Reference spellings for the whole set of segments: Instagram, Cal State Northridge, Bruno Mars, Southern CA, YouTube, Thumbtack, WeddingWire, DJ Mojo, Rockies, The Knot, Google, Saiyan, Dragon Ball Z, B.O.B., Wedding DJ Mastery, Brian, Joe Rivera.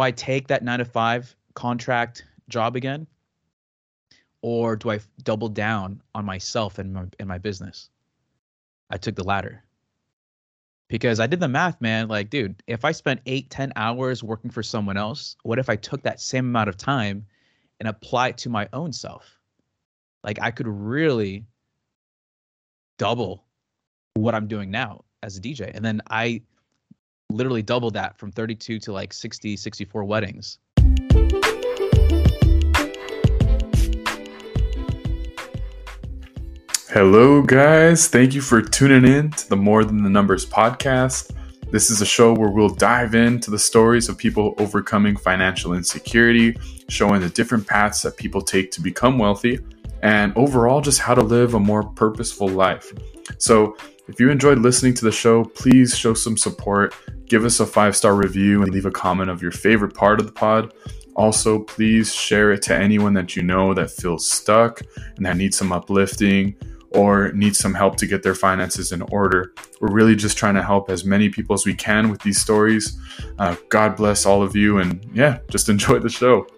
do I take that 9-to-5 contract job again? Or do I double down on myself and my business? I took the latter. Because I did the math, man. Like, dude, if I spent 8-10 hours working for someone else, what if I took that same amount of time and applied it to my own self? Like, I could really double what I'm doing now as a DJ. And then I literally doubled that from 32 to like 60, 64 weddings. Hello, guys. Thank you for tuning in to the More Than the Numbers podcast. This is a show where we'll dive into the stories of people overcoming financial insecurity, showing the different paths that people take to become wealthy, and overall just how to live a more purposeful life. So if you enjoyed listening to the show, please show some support. Give us a 5-star review and leave a comment of your favorite part of the pod. Also, please share it to anyone that you know that feels stuck and that needs some uplifting or need some help to get their finances in order. We're really just trying to help as many people as we can with these stories. God bless all of you, and yeah, just enjoy the show.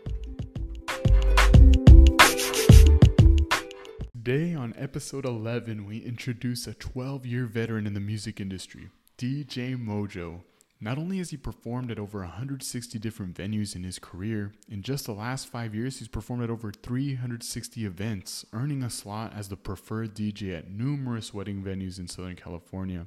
Today on episode 11, we introduce a 12-year veteran in the music industry, DJ Mojo. Not only has he performed at over 160 different venues in his career, in just the last 5 years, he's performed at over 360 events, earning a slot as the preferred DJ at numerous wedding venues in Southern California.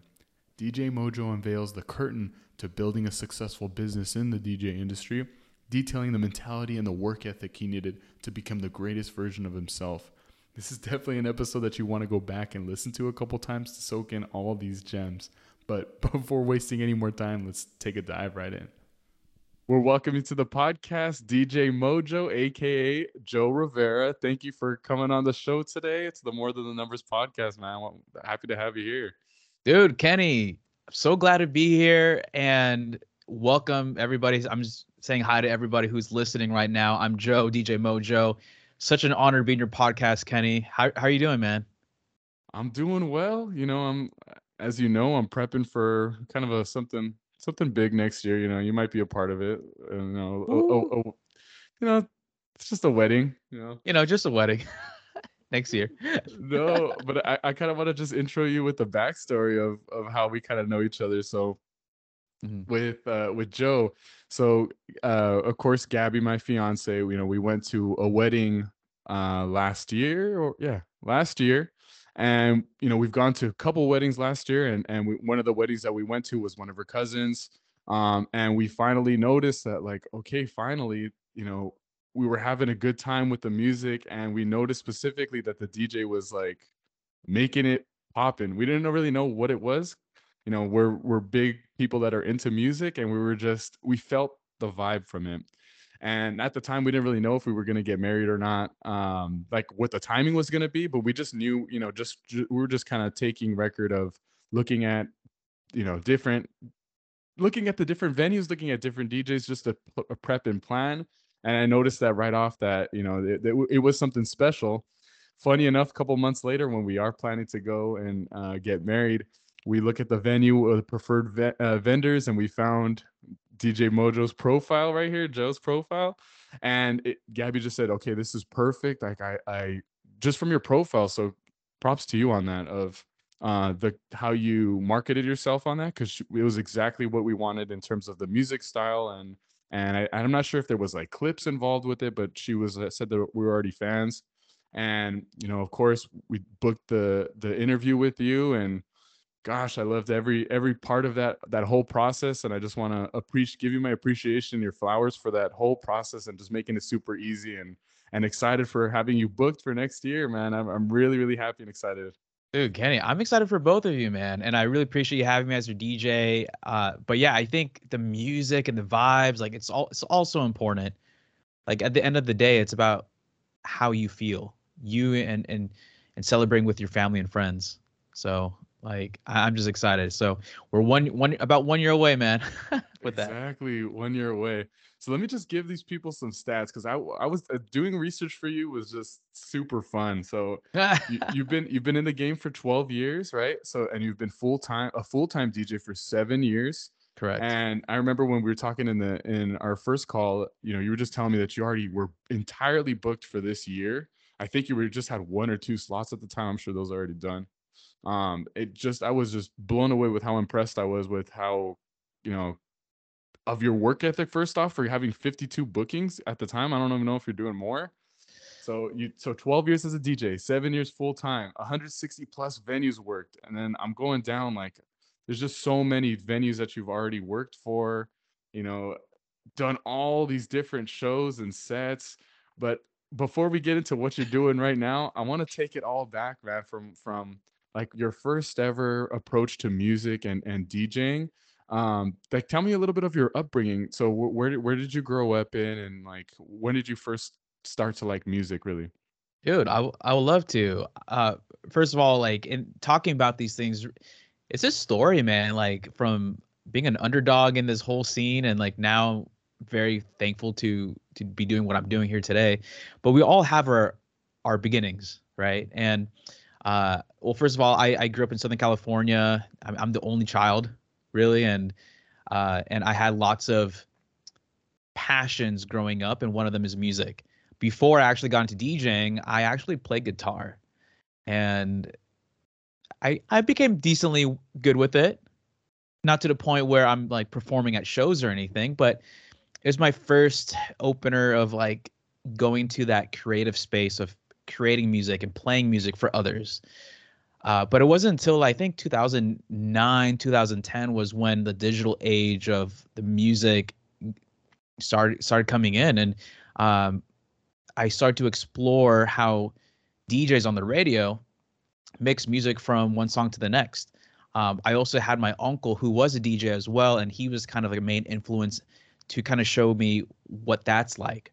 DJ Mojo unveils the curtain to building a successful business in the DJ industry, detailing the mentality and the work ethic he needed to become the greatest version of himself. This is definitely an episode that you want to go back and listen to a couple times to soak in all these gems. But before wasting any more time, let's take a dive right in. We're welcoming to the podcast DJ Mojo, a.k.a. Joe Rivera. Thank you for coming on the show today. It's the More Than the Numbers podcast, man. I'm happy to have you here. Dude, Kenny, I'm so glad to be here. And welcome, everybody. I'm just saying hi to everybody who's listening right now. I'm Joe, DJ Mojo. Such an honor being your podcast, Kenny. How are you doing, man? I'm doing well. You know, I'm prepping for kind of a something big next year. You know, you might be a part of it. You know, it's just a wedding. You know, just a wedding next year. No, but I kind of want to just intro you with the backstory of how we kind of know each other. So. Mm-hmm. With Joe, so of course Gabby, my fiance, you know, we went to a wedding last year, and you know, we've gone to a couple weddings last year, and one of the weddings that we went to was one of her cousins, and we finally noticed that, like, okay, finally, you know, we were having a good time with the music, and we noticed specifically that the DJ was like making it poppin'. We didn't really know what it was. You know, we're big people that are into music, and we felt the vibe from it. And at the time, we didn't really know if we were going to get married or not, like what the timing was going to be, but we just knew, you know, we were just kind of taking record of looking at, you know, looking at the different venues, looking at different DJs, just a prep and plan. And I noticed that right off that, you know, it was something special. Funny enough, a couple months later, when we are planning to go and get married, we look at the venue or the preferred vendors, and we found DJ Mojo's profile right here, Joe's profile. And Gabby just said, okay, this is perfect. Like I just from your profile. So props to you on that of how you marketed yourself on that. 'Cause it was exactly what we wanted in terms of the music style. And I'm not sure if there was like clips involved with it, but she said that we were already fans. And, you know, of course we booked the interview with you, and gosh, I loved every part of that whole process, and I just want to give you my appreciation, your flowers for that whole process, and just making it super easy, and excited for having you booked for next year, man. I'm really, really happy and excited. Dude, Kenny, I'm excited for both of you, man, and I really appreciate you having me as your DJ. But yeah, I think the music and the vibes, like it's all so important. Like at the end of the day, it's about how you feel, you and celebrating with your family and friends. So. Like, I'm just excited. So we're about 1 year away, man. With that. Exactly, 1 year away. So let me just give these people some stats, because I was doing research for you was just super fun. So you've been in the game for 12 years, right? So, and you've been a full-time DJ for 7 years. Correct. And I remember when we were talking in our first call, you know, you were just telling me that you already were entirely booked for this year. I think you were just had one or two slots at the time. I'm sure those are already done. I was just blown away with how impressed I was with how, you know, of your work ethic, first off, for having 52 bookings at the time. I don't even know if you're doing more. So 12 years as a DJ, 7 years full time, 160 plus venues worked. And then I'm going down, like, there's just so many venues that you've already worked for, you know, done all these different shows and sets. But before we get into what you're doing right now, I want to take it all back, man, from like your first ever approach to music and DJing. Like, tell me a little bit of your upbringing. So where did you grow up in, and like, when did you first start to like music, really? Dude, I would love to. First of all, like, in talking about these things, it's this story, man, like from being an underdog in this whole scene, and like now very thankful to be doing what I'm doing here today. But we all have our beginnings, right? And well, first of all, I grew up in Southern California. I'm the only child, really, and I had lots of passions growing up, and one of them is music. Before I actually got into DJing, I actually played guitar, and I became decently good with it, not to the point where I'm like performing at shows or anything, but it was my first opener of like going to that creative space of creating music and playing music for others. But it wasn't until I think 2009, 2010 was when the digital age of the music started coming in. And I started to explore how DJs on the radio mix music from one song to the next. I also had my uncle who was a DJ as well, and he was kind of like a main influence to kind of show me what that's like.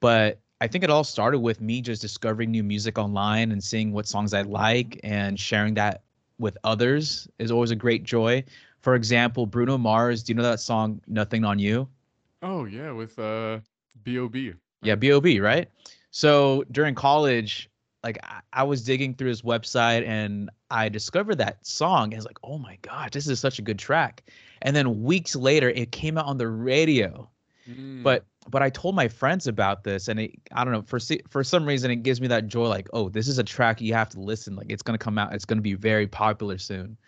But I think it all started with me just discovering new music online and seeing what songs I like, and sharing that with others is always a great joy. For example, Bruno Mars, do you know that song, Nothing on You? Oh, yeah, with B.O.B. Yeah, B.O.B., right? So during college, like I was digging through his website and I discovered that song. And I was like, oh my God, this is such a good track. And then weeks later, it came out on the radio. Mm. But I told my friends about this, and I don't know, for some reason it gives me that joy, like, oh, this is a track you have to listen, like it's going to come out, it's going to be very popular soon.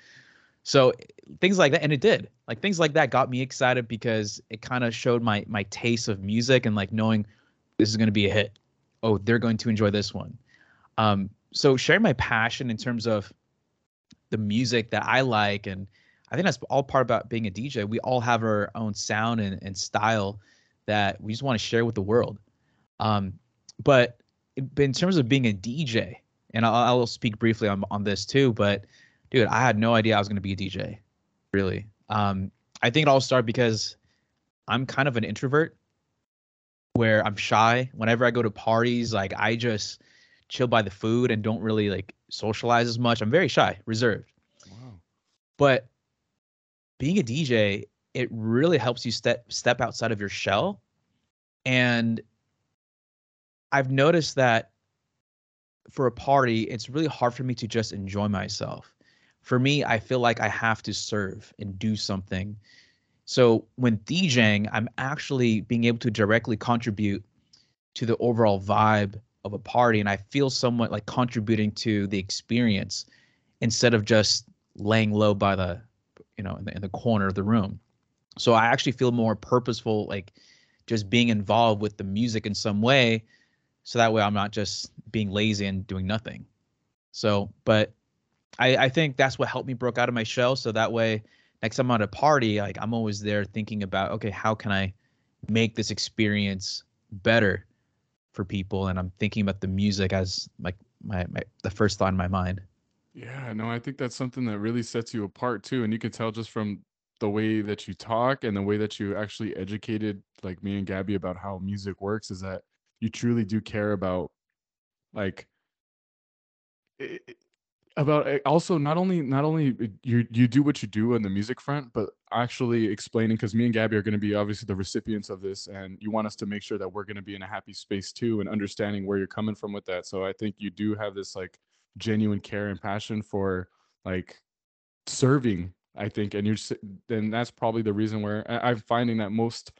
So things like that, and it did, like things like that got me excited because it kind of showed my taste of music, and like knowing this is going to be a hit, oh, they're going to enjoy this one. So sharing my passion in terms of the music that I like, and I think that's all part about being a DJ. We all have our own sound and style that we just want to share with the world. But in terms of being a DJ, and I'll speak briefly on this too, but dude, I had no idea I was going to be a DJ, really. I think it all started because I'm kind of an introvert where I'm shy. Whenever I go to parties, like I just chill by the food and don't really like socialize as much. I'm very shy, reserved. Wow. But being a DJ, it really helps you step outside of your shell. And I've noticed that for a party, it's really hard for me to just enjoy myself. For me, I feel like I have to serve and do something. So when DJing, I'm actually being able to directly contribute to the overall vibe of a party. And I feel somewhat like contributing to the experience instead of just laying low by the, you know, in the corner of the room. So I actually feel more purposeful, like just being involved with the music in some way. So that way I'm not just being lazy and doing nothing. So, but I think that's what helped me broke out of my shell. So that way, next time I'm at a party, like I'm always there thinking about, okay, how can I make this experience better for people? And I'm thinking about the music as like the first thought in my mind. Yeah, no, I think that's something that really sets you apart too. And you can tell just from the way that you talk and the way that you actually educated like me and Gabby about how music works, is that you truly do care about like about also not only you do what you do on the music front, but actually explaining, because me and Gabby are going to be obviously the recipients of this, and you want us to make sure that we're going to be in a happy space too, and understanding where you're coming from with that. So I think you do have this like genuine care and passion for like serving I think. And then that's probably the reason where I'm finding that most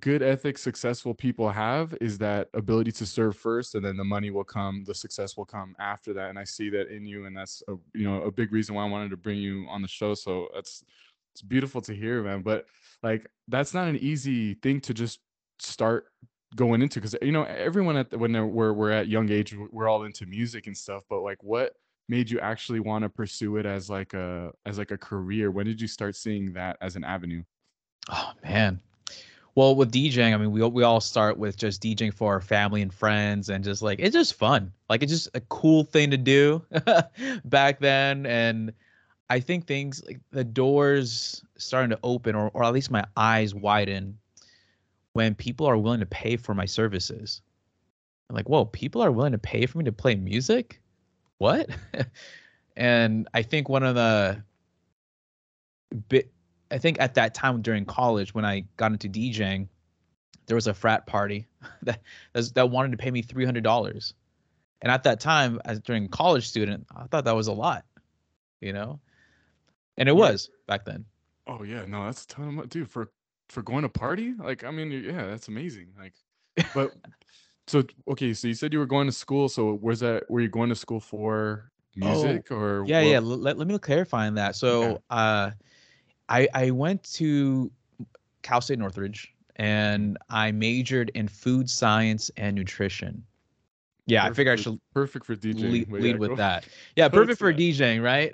good ethics, successful people have is that ability to serve first, and then the money will come, the success will come after that. And I see that in you, and that's a big reason why I wanted to bring you on the show. So it's beautiful to hear, man. But like, that's not an easy thing to just start going into, because everyone we're at young age, we're all into music and stuff. But like, what made you actually want to pursue it as like a career? When did you start seeing that as an avenue? Oh man. Well, with DJing, I mean, we all start with just DJing for our family and friends, and just like, it's just fun. Like, it's just a cool thing to do back then. And I think things like the doors starting to open, or at least my eyes widen, when people are willing to pay for my services. I'm like, whoa, people are willing to pay for me to play music? What? And I think I think at that time during college, when I got into DJing, there was a frat party that wanted to pay me $300. And at that time, during college student, I thought that was a lot, And it was back then. Oh yeah, no, that's a ton of money, dude, for going to party. Like, I mean, yeah, that's amazing. Like, but so okay, so you said you were going to school. So were you going to school for music or? Yeah, yeah. Let me clarify on that. So, okay. I went to Cal State Northridge, and I majored in food science and nutrition. Yeah, perfect. I figure I should perfect for DJing. Lead with that. Yeah, perfect for DJing, right?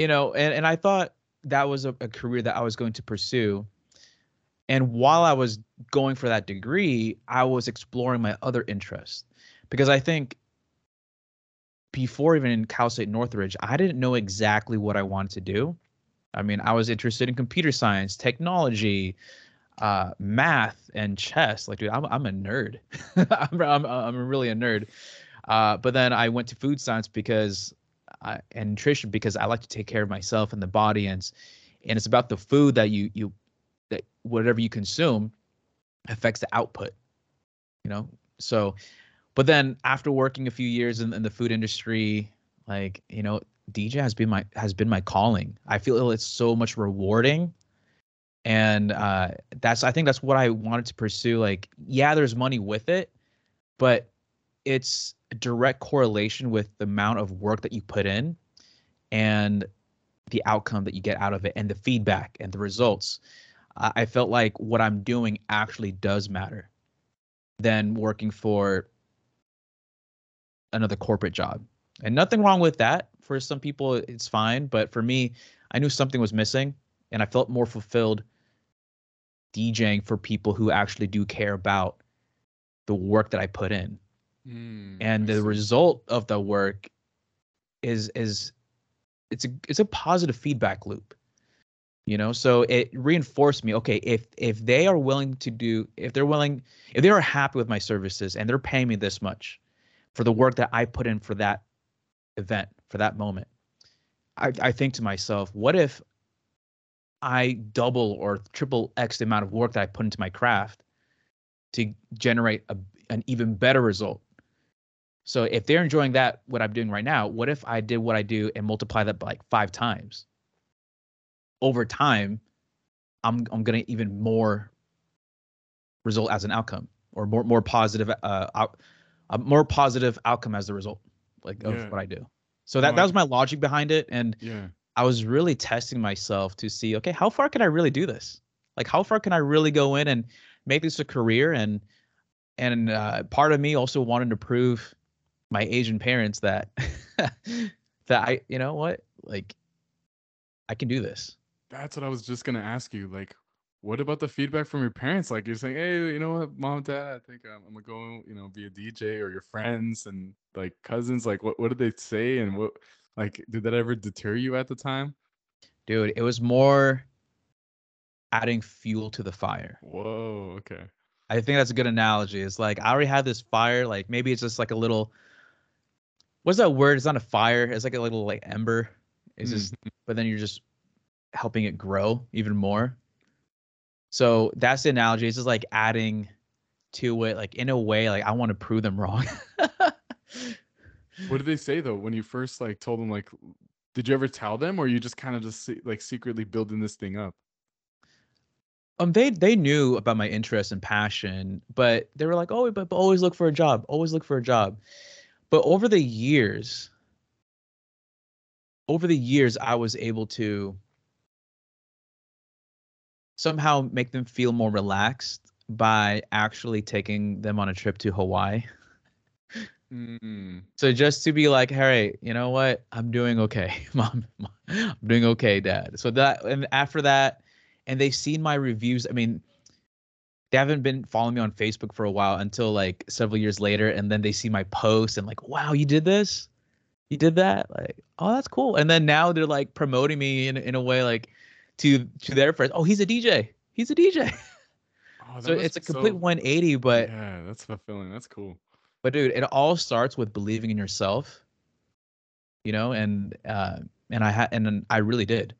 And I thought that was a career that I was going to pursue. And while I was going for that degree, I was exploring my other interests, because I think before even in Cal State Northridge, I didn't know exactly what I wanted to do. I mean, I was interested in computer science, technology, math, and chess. Like, dude, I'm a nerd. I'm really a nerd. But then I went to food science and nutrition, because I like to take care of myself and the body, and it's about the food that that whatever you consume affects the output. So. But then after working a few years in the food industry, like, DJ has been my calling. I feel it's so much rewarding. And I think that's what I wanted to pursue. Like, yeah, there's money with it, but it's a direct correlation with the amount of work that you put in and the outcome that you get out of it and the feedback and the results. I felt like what I'm doing actually does matter than working for another corporate job. And nothing wrong with that. For some people, it's fine. But for me, I knew something was missing, and I felt more fulfilled DJing for people who actually do care about the work that I put in. And the result of the work is a positive feedback loop, so it reinforced me. Okay. If they are willing to do, if they are happy with my services and they're paying me this much for the work that I put in for that event, for that moment, I think to myself, what if I double or triple X the amount of work that I put into my craft to generate an even better result? So if they're enjoying that, what I'm doing right now, what if I did what I do and multiply that by like 5 times? Over time, I'm going to even more result as an outcome, or more positive a more positive outcome as the result, like, of what I do. So that was my logic behind it. And I was really testing myself to see, okay, how far can I really do this? Like, how far can I really go in and make this a career? And part of me also wanted to prove my Asian parents that, that I, you know what, like, I can do this. That's what I was just going to ask you. Like, what about the feedback from your parents? Like, you're saying, hey, you know what, mom, dad, I think I'm going to go, be a DJ, or your friends and like cousins. Like, what did they say? And what, like, did that ever deter you at the time? Dude, it was more adding fuel to the fire. Whoa. Okay. I think that's a good analogy. It's like, I already had this fire. Like, maybe it's just like a little, what's that word? It's not a fire. It's like a little like ember. It's just, but then you're just helping it grow even more. So that's the analogy. It's just like adding to it, like in a way, like I want to prove them wrong. What did they say though when you first like told them? Like, did you ever tell them, or you just kind of just like secretly building this thing up? They knew about my interest and passion, but they were like, oh, but always look for a job. Always look for a job. But over the years, I was able to somehow make them feel more relaxed by actually taking them on a trip to Hawaii. So just to be like, hey, you know what? I'm doing okay, Mom. I'm doing okay, Dad. So that, and after that, and they've seen my reviews. I mean, they haven't been following me on Facebook for a while until like several years later. And then they see my posts and like, wow, you did this? You did that? Like, oh, that's cool. And then now they're like promoting me in a way, like to their friends. Oh, he's a DJ. He's a DJ. Oh, so it's a complete 180, but yeah, that's fulfilling. That's cool. But dude, it all starts with believing in yourself, you know, and I really did.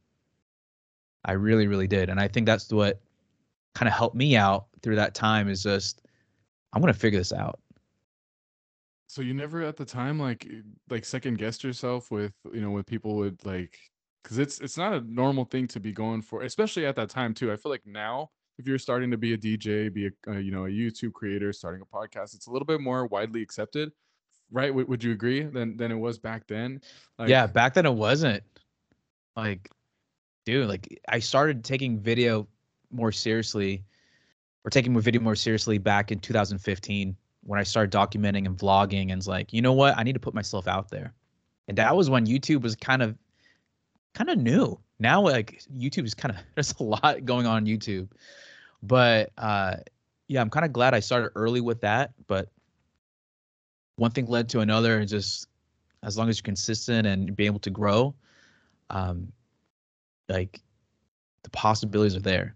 I really, really did. And I think that's what kind of helped me out through that time, is just, I'm going to figure this out. So you never at the time, like second guessed yourself with, you know, what people would like, cause it's not a normal thing to be going for, especially at that time too. I feel like now if you're starting to be a DJ, be a, you know, a YouTube creator, starting a podcast, it's a little bit more widely accepted, right? Would you agree than it was back then? Like, yeah. Back then it wasn't like, dude, like I started taking video more seriously back in 2015 when I started documenting and vlogging, and it's like, you know what, I need to put myself out there. And that was when YouTube was kind of new. Now like YouTube is there's a lot going on YouTube, but yeah, I'm kind of glad I started early with that. But one thing led to another, and just as long as you're consistent and be able to grow, like the possibilities are there.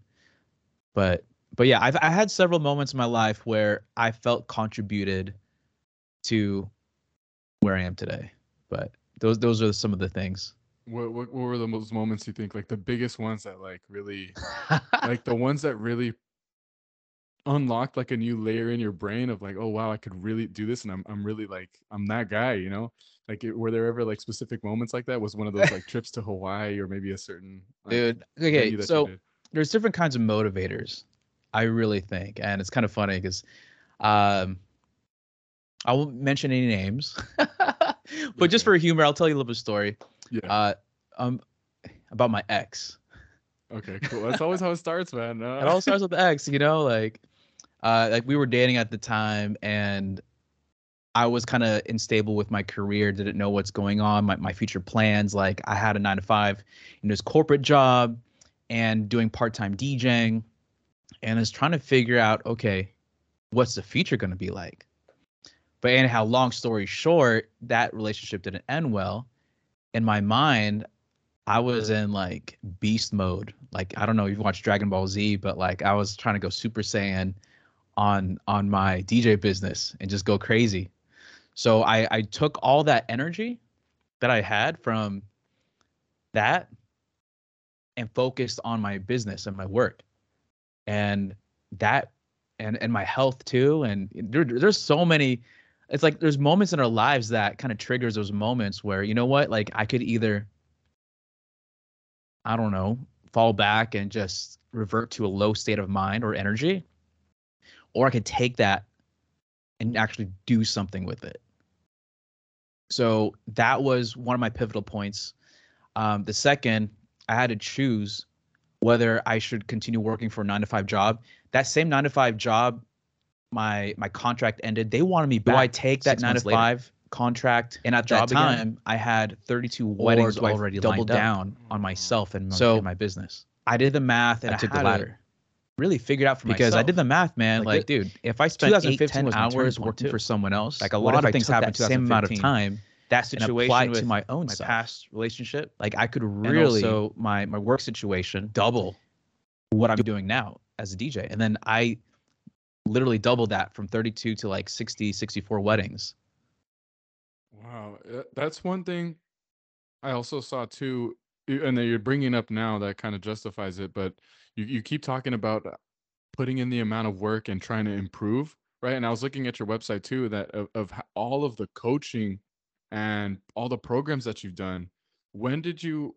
But yeah, I had several moments in my life where I felt contributed to where I am today. But those are some of the things. What were those moments you think, like the biggest ones that like really, like the ones that really unlocked like a new layer in your brain of like, oh wow, I could really do this, and I'm really like, I'm that guy, you know? Like, were there ever like specific moments like that? Was one of those like trips to Hawaii, or maybe a certain like, dude? Okay, so there's different kinds of motivators, I really think, and it's kind of funny because I won't mention any names, but okay, just for humor, I'll tell you a little bit of story. Yeah. About my ex. Okay, cool. That's always how it starts, man. It all starts with the ex, you know, like we were dating at the time, and I was kind of unstable with my career, didn't know what's going on, my future plans. Like I had a 9-to-5 in this corporate job and doing part-time DJing, and I was trying to figure out, okay, what's the future going to be like? But anyhow, long story short, that relationship didn't end well. In my mind, I was in like beast mode. Like, I don't know if you've watched Dragon Ball Z, but like I was trying to go Super Saiyan on my DJ business and just go crazy. So I took all that energy that I had from that and focused on my business and my work and that and my health too. And there's so many, it's like there's moments in our lives that kind of triggers those moments where, you know what, like I could either, I don't know, fall back and just revert to a low state of mind or energy, or I could take that and actually do something with it. So that was one of my pivotal points. The second, I had to choose whether I should continue working for a 9-to-5 job. That same 9-to-5 job, my contract ended. They wanted me back. Do I take that 9-to-5 contract? And at that time, I had 32 weddings already lined up. Down on myself and my business. I did the math, and I took the latter. Really figured out for myself. Because I did the math, man. Like dude, if I spent 8-10 hours working for someone else, like a lot of things happened to that same amount of time. That situation applied to my own past relationship, like I could really, and also my work situation, double what I'm doing now as a DJ. And then I literally doubled that from 32 to like 60, 64 weddings. Wow, that's one thing I also saw too, and that you're bringing up now that kind of justifies it, but you keep talking about putting in the amount of work and trying to improve, right? And I was looking at your website too, that of all of the coaching and all the programs that you've done, when did you,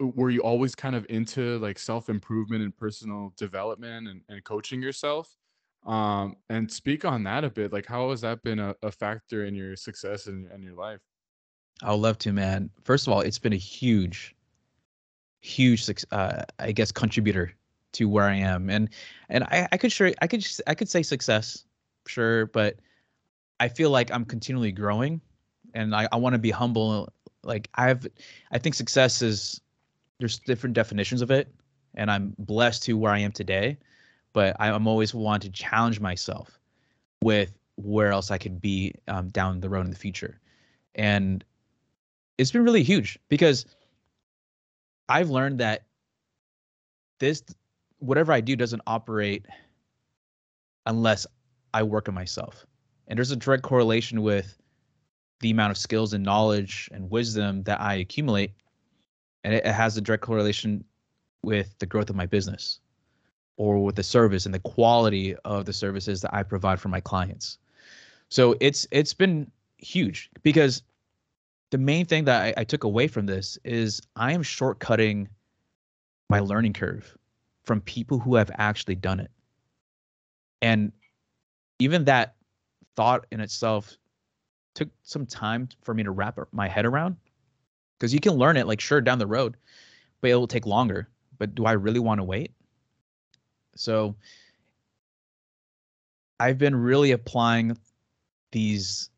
were you always kind of into like self-improvement and personal development and coaching yourself? And speak on that a bit. Like, how has that been a factor in your success and your life? I would love to, man. First of all, it's been a huge, I guess, contributor to where I am. And I could say success, sure, but I feel like I'm continually growing, and I want to be humble. Like I think success is, there's different definitions of it, and I'm blessed to where I am today, but I'm always wanting to challenge myself with where else I could be down the road in the future. And it's been really huge because I've learned that whatever I do doesn't operate unless I work on myself. And there's a direct correlation with the amount of skills and knowledge and wisdom that I accumulate. And it has a direct correlation with the growth of my business or with the service and the quality of the services that I provide for my clients. So it's been huge because the main thing that I took away from this is I am shortcutting my learning curve from people who have actually done it. And even that thought in itself took some time for me to wrap my head around, because you can learn it, like, sure, down the road, but it will take longer. But do I really want to wait? So I've been really applying these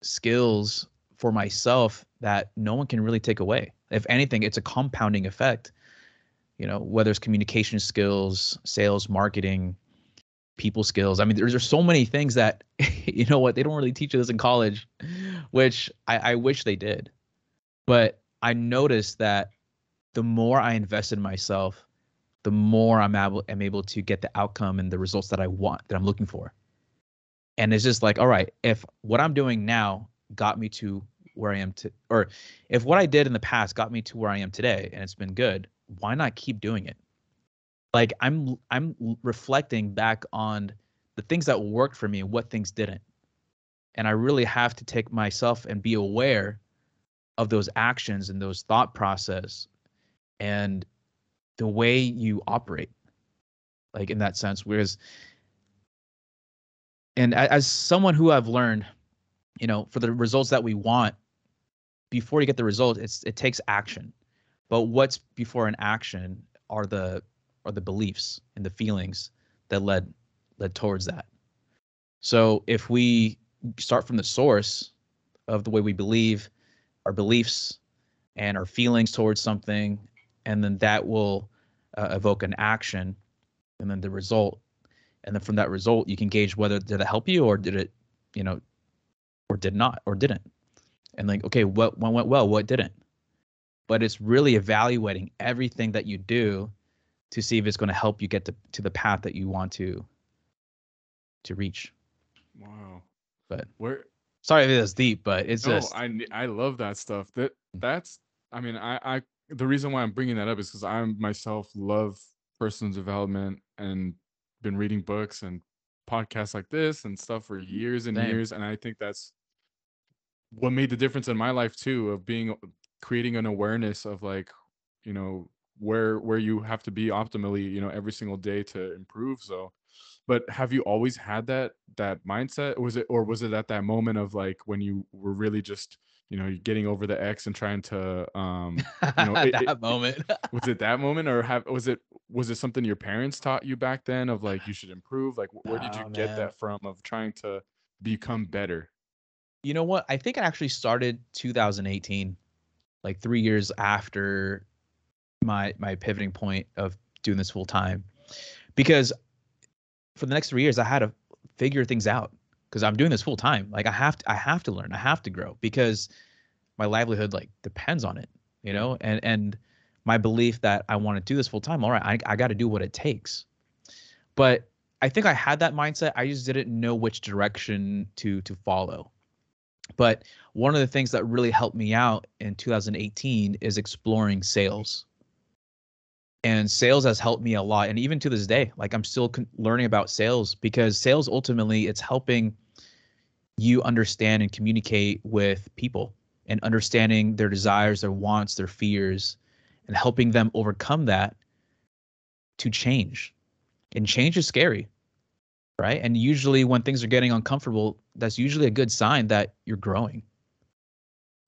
skills for myself that no one can really take away. If anything, it's a compounding effect, you know, whether it's communication skills, sales, marketing, people skills. I mean, there's so many things that, you know what, they don't really teach us in college, which I wish they did. But I noticed that the more I invest in myself, the more I'm able to get the outcome and the results that I want, that I'm looking for. And it's just like, all right, if what I'm doing now got me to where I am to, or if what I did in the past got me to where I am today and it's been good, why not keep doing it? Like I'm reflecting back on the things that worked for me and what things didn't. And I really have to take myself and be aware of those actions and those thought process and the way you operate, like in that sense. Whereas, and as someone who I've learned, you know, for the results that we want, before you get the result, it takes action. But what's before an action are the beliefs and the feelings that led towards that. So if we start from the source of the way we believe, our beliefs and our feelings towards something, and then that will evoke an action, and then the result. And then from that result, you can gauge whether did it help you or did it, you know, or did not or didn't. And like, okay, what went well, what didn't? But it's really evaluating everything that you do to see if it's going to help you get to the path that you want to reach. Wow. But sorry if it's deep, but it's just. I love that stuff. That's, I mean, I the reason why I'm bringing that up is because I myself love personal development and been reading books and podcasts like this and stuff for years and years. And I think that's what made the difference in my life too, of creating an awareness of, like, you know, where you have to be optimally, you know, every single day to improve. So, but have you always had that mindset? Was it at that moment of, like, when you were really just, you know, getting over the X and trying to, you know, moment. Was it that moment, or was it something your parents taught you back then of, like, you should improve? Like, where did you get that from of trying to become better? You know what? I think I actually started 2018, like 3 years after my pivoting point of doing this full time, because for the next 3 years, I had to figure things out. Because I'm doing this full time, like I have to learn, I have to grow, because my livelihood, like, depends on it, you know. And my belief that I want to do this full time, all right, I got to do what it takes. But I think I had that mindset. I just didn't know which direction to follow. But one of the things that really helped me out in 2018 is exploring sales. And sales has helped me a lot. And even to this day, like, I'm still learning about sales, because sales ultimately, it's helping you understand and communicate with people and understanding their desires, their wants, their fears, and helping them overcome that to change. And change is scary, right? And usually when things are getting uncomfortable, that's usually a good sign that you're growing.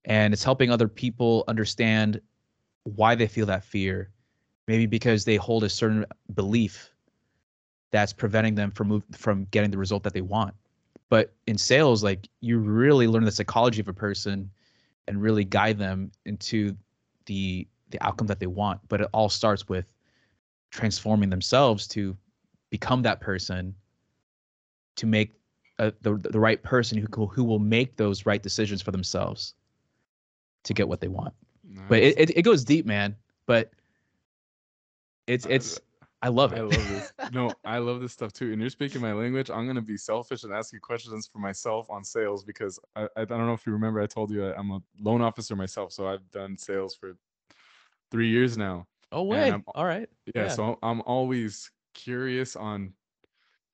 And it's helping other people understand why they feel that fear, maybe because they hold a certain belief that's preventing them from getting the result that they want. But in sales, like, you really learn the psychology of a person and really guide them into the outcome that they want. But it all starts with transforming themselves to become that person, to make the right person who will make those right decisions for themselves to get what they want. Nice. But it goes deep, man. But it's I love it. I love this. No, I love this stuff too. And you're speaking my language. I'm gonna be selfish and ask you questions for myself on sales, because I don't know if you remember, I told you I'm a loan officer myself, so I've done sales for 3 years now. Oh wait, all right. Yeah, so I'm always curious on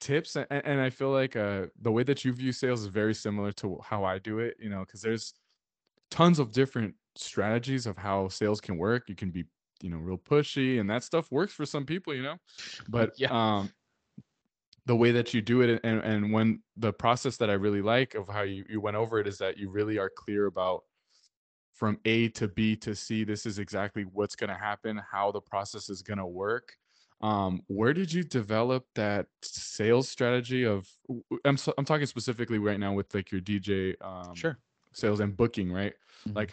tips, and I feel like the way that you view sales is very similar to how I do it. You know, because there's tons of different strategies of how sales can work. You can be, you know, real pushy, and that stuff works for some people, you know, but yeah. The way that you do it, and when the process that I really like of how you went over it, is that you really are clear about from A to B to C, this is exactly what's going to happen, how the process is going to work. Where did you develop that sales strategy of, I'm talking specifically right now with like your DJ, sure, sales and booking, right? Mm-hmm. Like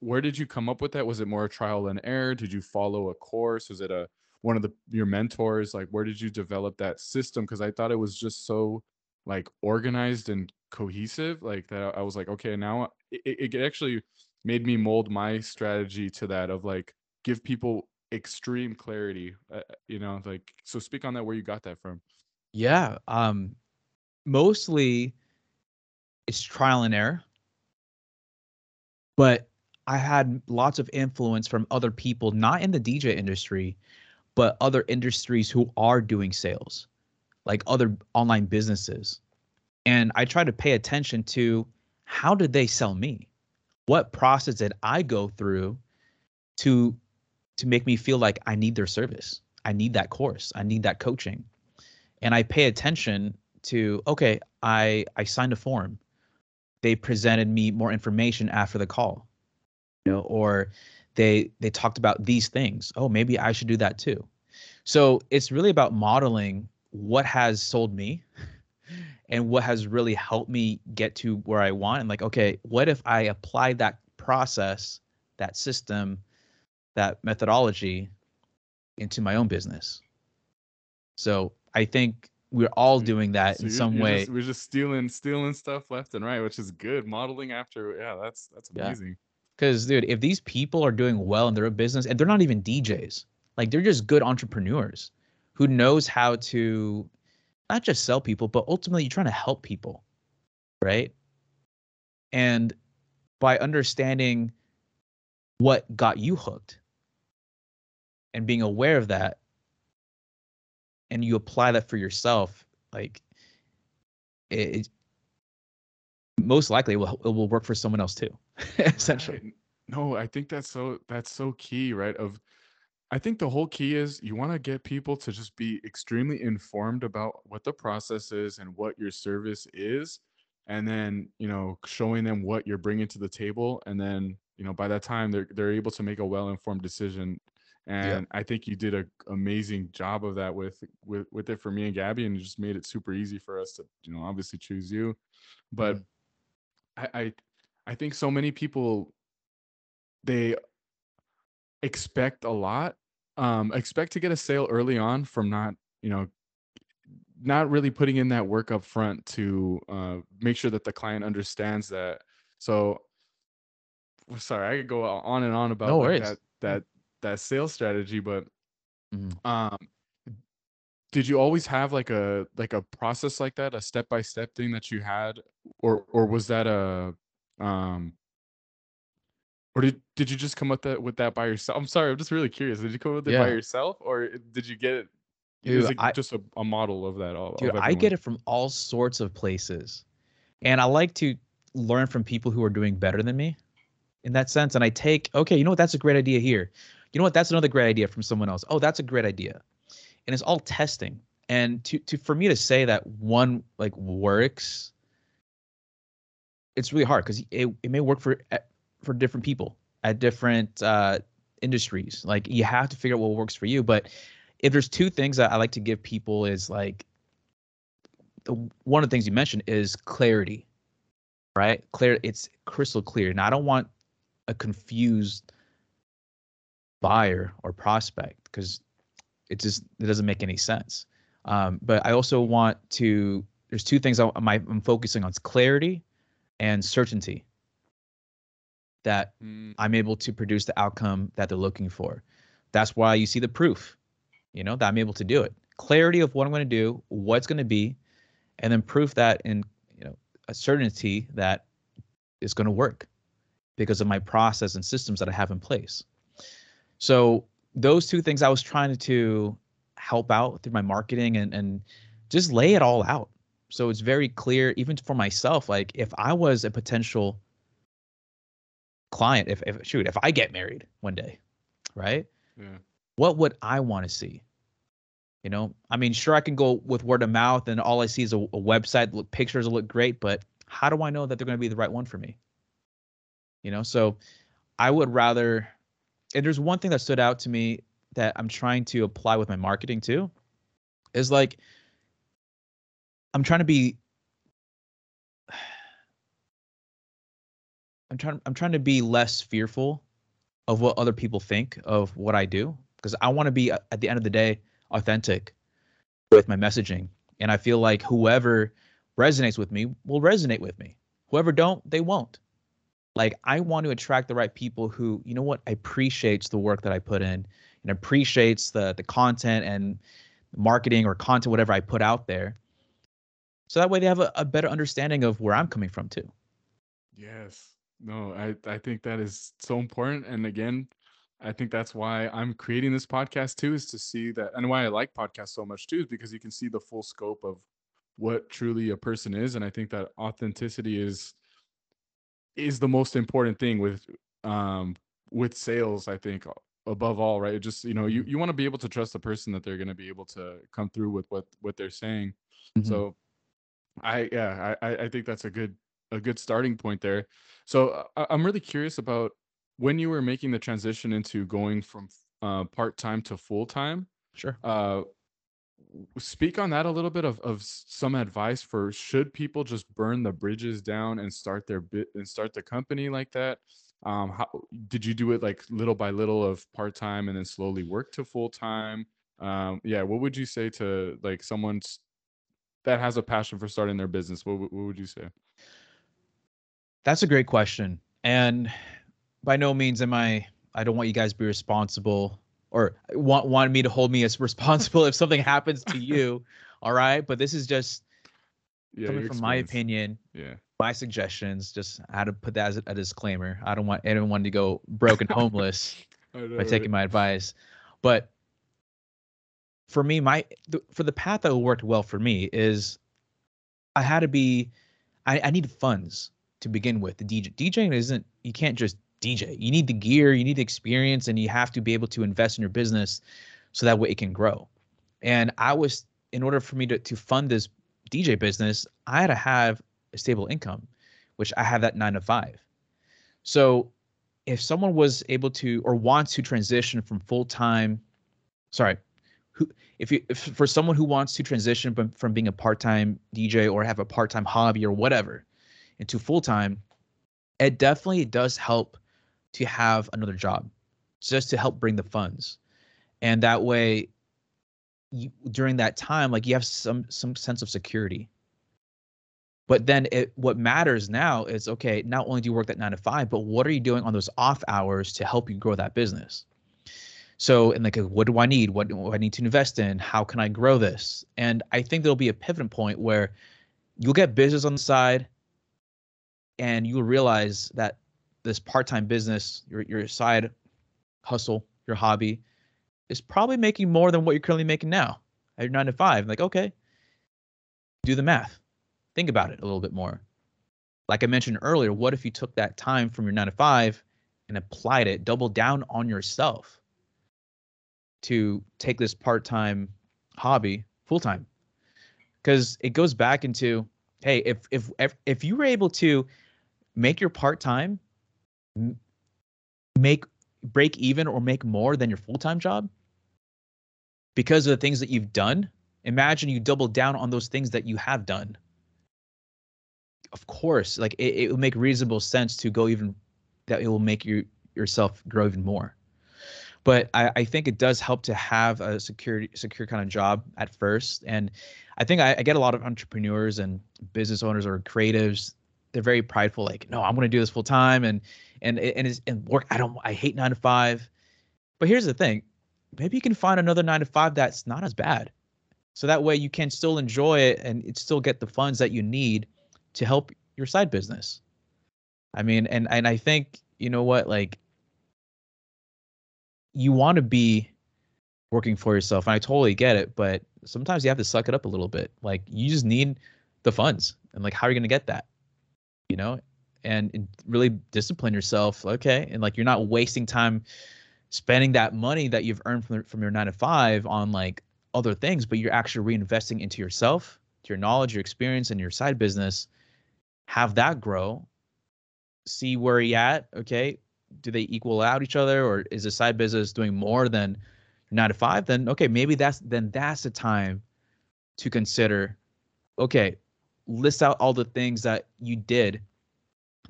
where did you come up with that? Was it more trial and error? Did you follow a course? Was it one of your mentors? Like, where did you develop that system? Because I thought it was just so like organized and cohesive, like that I was like, okay, now it actually made me mold my strategy to that of like, give people extreme clarity, you know, like, so speak on that, where you got that from. Yeah. Mostly it's trial and error. But I had lots of influence from other people, not in the DJ industry, but other industries who are doing sales, like other online businesses. And I try to pay attention to, how did they sell me? What process did I go through to make me feel like I need their service? I need that course. I need that coaching. And I pay attention to, okay, I signed a form. They presented me more information after the call, you know, or they talked about these things. Oh, maybe I should do that too. So it's really about modeling what has sold me and what has really helped me get to where I want. And like, okay, what if I apply that process, that system, that methodology into my own business? So I think we're all doing that, so in some way. We're just stealing stuff left and right, which is good. Modeling after, yeah, that's amazing. Because, dude, if these people are doing well in their business, and they're not even DJs, like, they're just good entrepreneurs who knows how to not just sell people, but ultimately you're trying to help people, right? And by understanding what got you hooked and being aware of that, and you apply that for yourself, like, it most likely it will work for someone else too, essentially. Right. No, I think that's so key, right? I think the whole key is you want to get people to just be extremely informed about what the process is and what your service is, and then, you know, showing them what you're bringing to the table, and then, you know, by that time they're able to make a well-informed decision. And yeah, I think you did an amazing job of that with it for me and Gabby, and you just made it super easy for us to, you know, obviously choose you. But mm-hmm. I think so many people, they expect a lot, expect to get a sale early on from not really putting in that work up front to make sure that the client understands that. So, sorry, I could go on and on about that sales strategy, but did you always have like a process like that, a step-by-step thing that you had, or was that or did you just come up with that by yourself? I'm sorry, I'm just really curious. Did you come up with it by yourself, or did you get it? Dude, it was like just a model of that all. Dude, I get it from all sorts of places. And I like to learn from people who are doing better than me in that sense. And I take, okay, you know what? That's a great idea here. You know what? That's another great idea from someone else. Oh, that's a great idea. And it's all testing. And for me to say that one like works, it's really hard because it may work for different people at different industries. Like you have to figure out what works for you. But if there's two things that I like to give people is like, one of the things you mentioned is clarity, right? It's crystal clear. And I don't want a confused buyer or prospect because it doesn't make any sense. But I also want to, there's two things I'm focusing on. It's clarity and certainty that I'm able to produce the outcome that they're looking for. That's why you see the proof, you know, that I'm able to do it. Clarity of what I'm going to do, what's going to be, and then proof that in, you know, a certainty that it's going to work because of my process and systems that I have in place. So those two things I was trying to help out through my marketing and just lay it all out. So it's very clear, even for myself, like if I was a potential client, if I get married one day, right? Yeah. What would I want to see? You know, I mean, sure, I can go with word of mouth and all I see is a website, pictures will look great, but how do I know that they're going to be the right one for me? You know, so I would rather, and there's one thing that stood out to me that I'm trying to apply with my marketing too, is like, I'm trying to be less fearful of what other people think of what I do, because I want to be, at the end of the day, authentic with my messaging. And I feel like whoever resonates with me will resonate with me. Whoever don't, they won't. Like I want to attract the right people who, you know what, appreciates the work that I put in and appreciates the content and marketing or content, whatever I put out there. So that way they have a better understanding of where I'm coming from too. Yes. No, I think that is so important. And again, I think that's why I'm creating this podcast too, is to see that, and why I like podcasts so much too, is because you can see the full scope of what truly a person is. And I think that authenticity is the most important thing with sales, I think, above all, right? It just, you know, you want to be able to trust the person that they're going to be able to come through with what they're saying. Mm-hmm. So I think that's a good starting point there. So I'm really curious about, when you were making the transition into going from part-time to full-time, sure. Speak on that a little bit of some advice for, should people just burn the bridges down and start the company like that? How did you do it, like little by little of part-time and then slowly work to full-time? What would you say to like someone that has a passion for starting their business? What would you say? That's a great question. And by no means I don't want you guys to be responsible or want me to hold me as responsible if something happens to you. All right. But this is just coming from my opinion, my suggestions, just how to put that as a disclaimer. I don't want anyone to go broke and homeless by taking my advice. But for me, for the path that worked well for me is I needed funds to begin with. The DJing isn't, you can't just DJ. You need the gear, you need the experience, and you have to be able to invest in your business so that way it can grow. And in order for me to fund this DJ business, I had to have a stable income, which I have that 9 to 5. So if someone was able to or wants to transition from full-time, for someone who wants to transition from being a part-time DJ or have a part-time hobby or whatever into full-time, it definitely does help to have another job just to help bring the funds. And that way during that time, like you have some sense of security, but then what matters now is, okay, not only do you work that 9 to 5, but what are you doing on those off hours to help you grow that business? So, and like, what do I need? What do I need to invest in? How can I grow this? And I think there'll be a pivot point where you'll get business on the side and you'll realize that this part-time business, your side hustle, your hobby, is probably making more than what you're currently making now at your 9 to 5. Like, okay, do the math. Think about it a little bit more. Like I mentioned earlier, what if you took that time from your 9-to-5 and applied it, doubled down on yourself to take this part-time hobby full-time? Because it goes back into, hey, if you were able to make your part-time break even or make more than your full-time job because of the things that you've done, imagine you double down on those things that you have done. Of course, like it will make reasonable sense to go even that it will make yourself grow even more. But I think it does help to have a secure kind of job at first. And I think I get a lot of entrepreneurs and business owners or creatives. They're very prideful, like, no, I'm going to do this full time and work. I hate 9-to-5. But here's the thing. Maybe you can find another 9-to-5 that's not as bad. So that way you can still enjoy it and it still get the funds that you need to help your side business. I mean, and I think, you know what, like, you want to be working for yourself, and I totally get it, but sometimes you have to suck it up a little bit. Like, you just need the funds, and like, how are you going to get that, you know? And really discipline yourself. Okay. And like, you're not wasting time spending that money that you've earned from your 9-to-5 on like other things, but you're actually reinvesting into yourself, to your knowledge, your experience, and your side business. Have that grow, see where you're at. Okay. Do they equal out each other, or is the side business doing more than 9-to-5? Then, okay, maybe that's the time to consider, okay, list out all the things that you did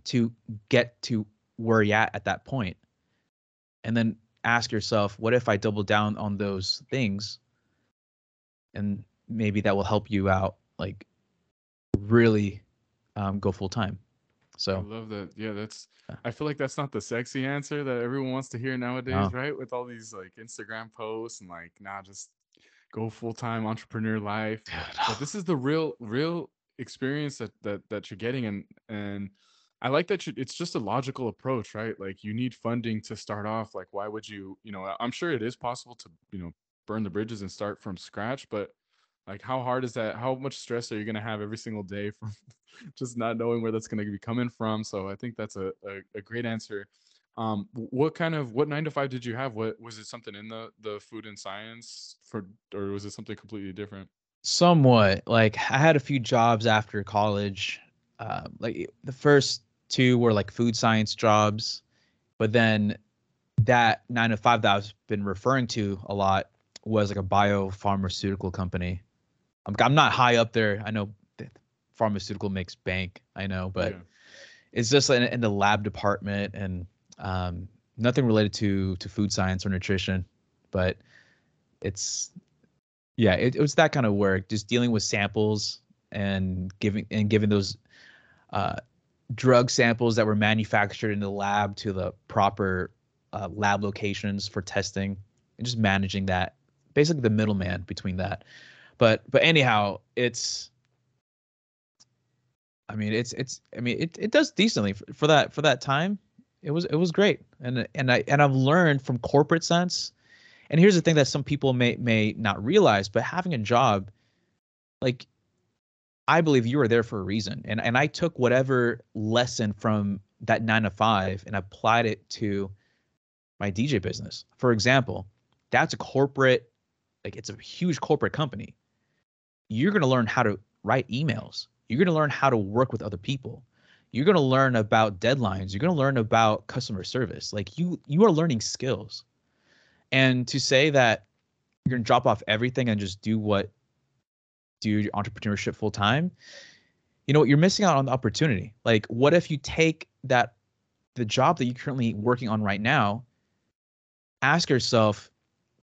to get to where you're at that point. And then ask yourself, what if I double down on those things? And maybe that will help you out, like, really go full time. So I love that. Yeah, I feel like that's not the sexy answer that everyone wants to hear nowadays, right? With all these like Instagram posts and like, nah, just go full-time entrepreneur life. But this is the real experience that you're getting. And I like that it's just a logical approach, right? Like, you need funding to start off. Like, why would you, I'm sure it is possible to, burn the bridges and start from scratch, but like, how hard is that? How much stress are you going to have every single day from just not knowing where that's going to be coming from? So I think that's a great answer. What 9-to-5 did you have? What was it? Something in the food and science or was it something completely different? Somewhat. Like, I had a few jobs after college. Like, the first two were like food science jobs, but then that 9-to-5 that I've been referring to a lot was like a biopharmaceutical company. I'm not high up there. I know pharmaceutical makes bank. I know, but It's just in the lab department and nothing related to food science or nutrition. But it was that kind of work, just dealing with samples and giving those drug samples that were manufactured in the lab to the proper lab locations for testing, and just managing that. Basically the middleman between that. But anyhow, it does decently for that time. It was great. And I've learned from corporate sense. And here's the thing that some people may not realize, but having a job, like, I believe you were there for a reason. And I took whatever lesson from that 9-to-5 and applied it to my DJ business. For example, that's a corporate, like, it's a huge corporate company. You're going to learn how to write emails. You're going to learn how to work with other people. You're going to learn about deadlines. You're going to learn about customer service. Like, you are learning skills. And to say that you're going to drop off everything and just do entrepreneurship full time, you know what, you're missing out on the opportunity. Like, what if you take the job that you're currently working on right now, ask yourself,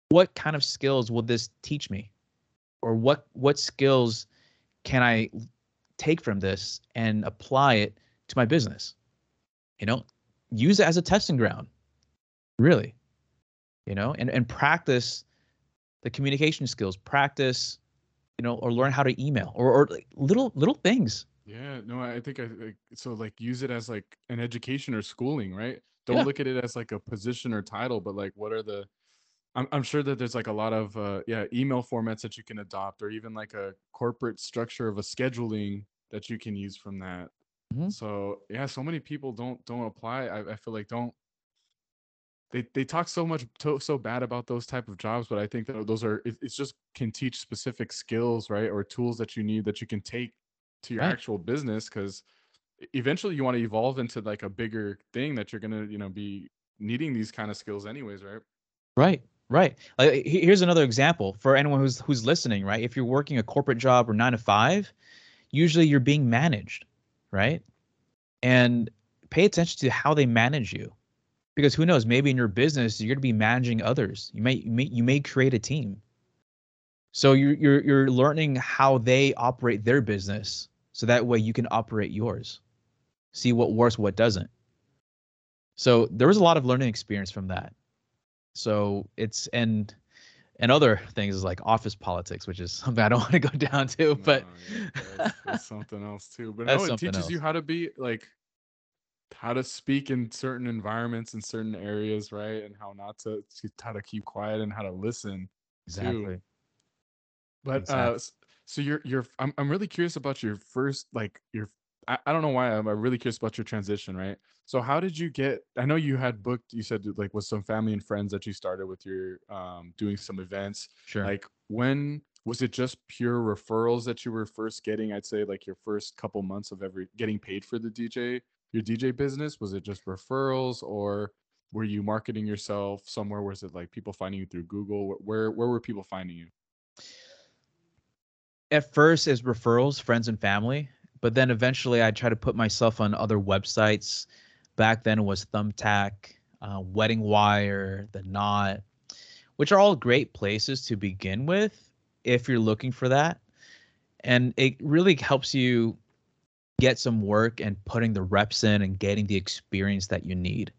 what kind of skills will this teach me? Or what skills can I take from this and apply it to my business? You know, use it as a testing ground, really, and practice the communication skills, practice, or learn how to email or like little things. Yeah, no, I think like use it as like an education or schooling, right? Don't look at it as like a position or title, but like, what are the, I'm sure that there's like a lot of email formats that you can adopt, or even like a corporate structure of a scheduling that you can use from that. Mm-hmm. So yeah, so many people don't apply. I feel like they talk so bad about those type of jobs, but I think that those are, it's just can teach specific skills, right? Or tools that you need that you can take to your actual business. 'Cause eventually you want to evolve into like a bigger thing that you're going to, you know, be needing these kind of skills anyways. Right. Right. Right. Here's another example for anyone who's listening, right? If you're working a corporate job or 9 to 5, usually you're being managed, right? And pay attention to how they manage you. Because who knows, maybe in your business, you're going to be managing others. You may create a team. So you're learning how they operate their business. So that way you can operate yours. See what works, what doesn't. So there was a lot of learning experience from that. So it's, and other things is like office politics, which is something I don't want to go down to, but that's something else too. But no, it teaches you how to be like, how to speak in certain environments, in certain areas, right? And how not to, how to keep quiet and how to listen. Exactly. Too. But exactly. So I'm really curious about your first, like I don't know why I'm really curious about your transition, right? So how did you get, I know you had booked, you said like with some family and friends that you started with your, doing some events. Sure. Like when, was it just pure referrals that you were first getting? I'd say like your first couple months of getting paid for the DJ, your DJ business? Was it just referrals, or were you marketing yourself somewhere? Was it like people finding you through Google? Where were people finding you? At first it's referrals, friends and family. But then eventually I tried to put myself on other websites. Back then it was Thumbtack, WeddingWire, The Knot, which are all great places to begin with if you're looking for that. And it really helps you get some work and putting the reps in and getting the experience that you need.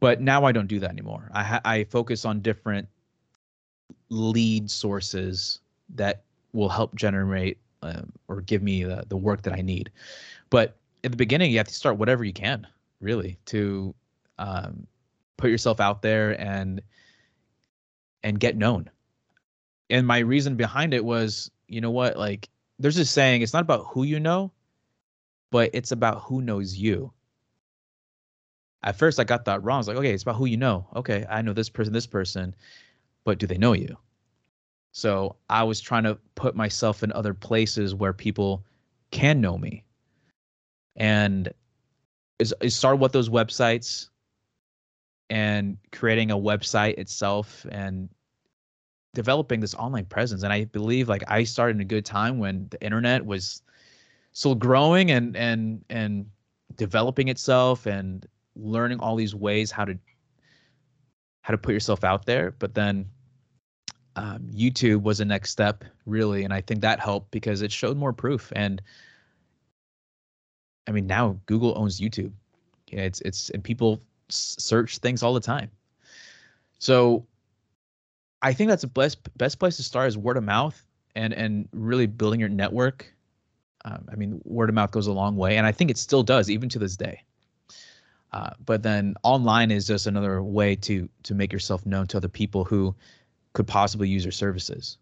But now I don't do that anymore. I focus on different lead sources that will help generate or give me the work that I need. But at the beginning, you have to start whatever you can, really, to put yourself out there and get known. And my reason behind it was, you know what, like there's this saying, it's not about who you know, but it's about who knows you. At first, I got that wrong. I was like, okay, it's about who you know. Okay, I know this person, but do they know you? So I was trying to put myself in other places where people can know me. And it started with those websites and creating a website itself and developing this online presence. And I believe like I started in a good time when the internet was still growing and developing itself and learning all these ways how to put yourself out there. But then YouTube was the next step, really, and I think that helped because it showed more proof. And I mean, now Google owns YouTube. You know, it's and people search things all the time. So I think that's the best place to start is word of mouth and really building your network. I mean, word of mouth goes a long way, and I think it still does even to this day. But then online is just another way to make yourself known to other people who could possibly use your services.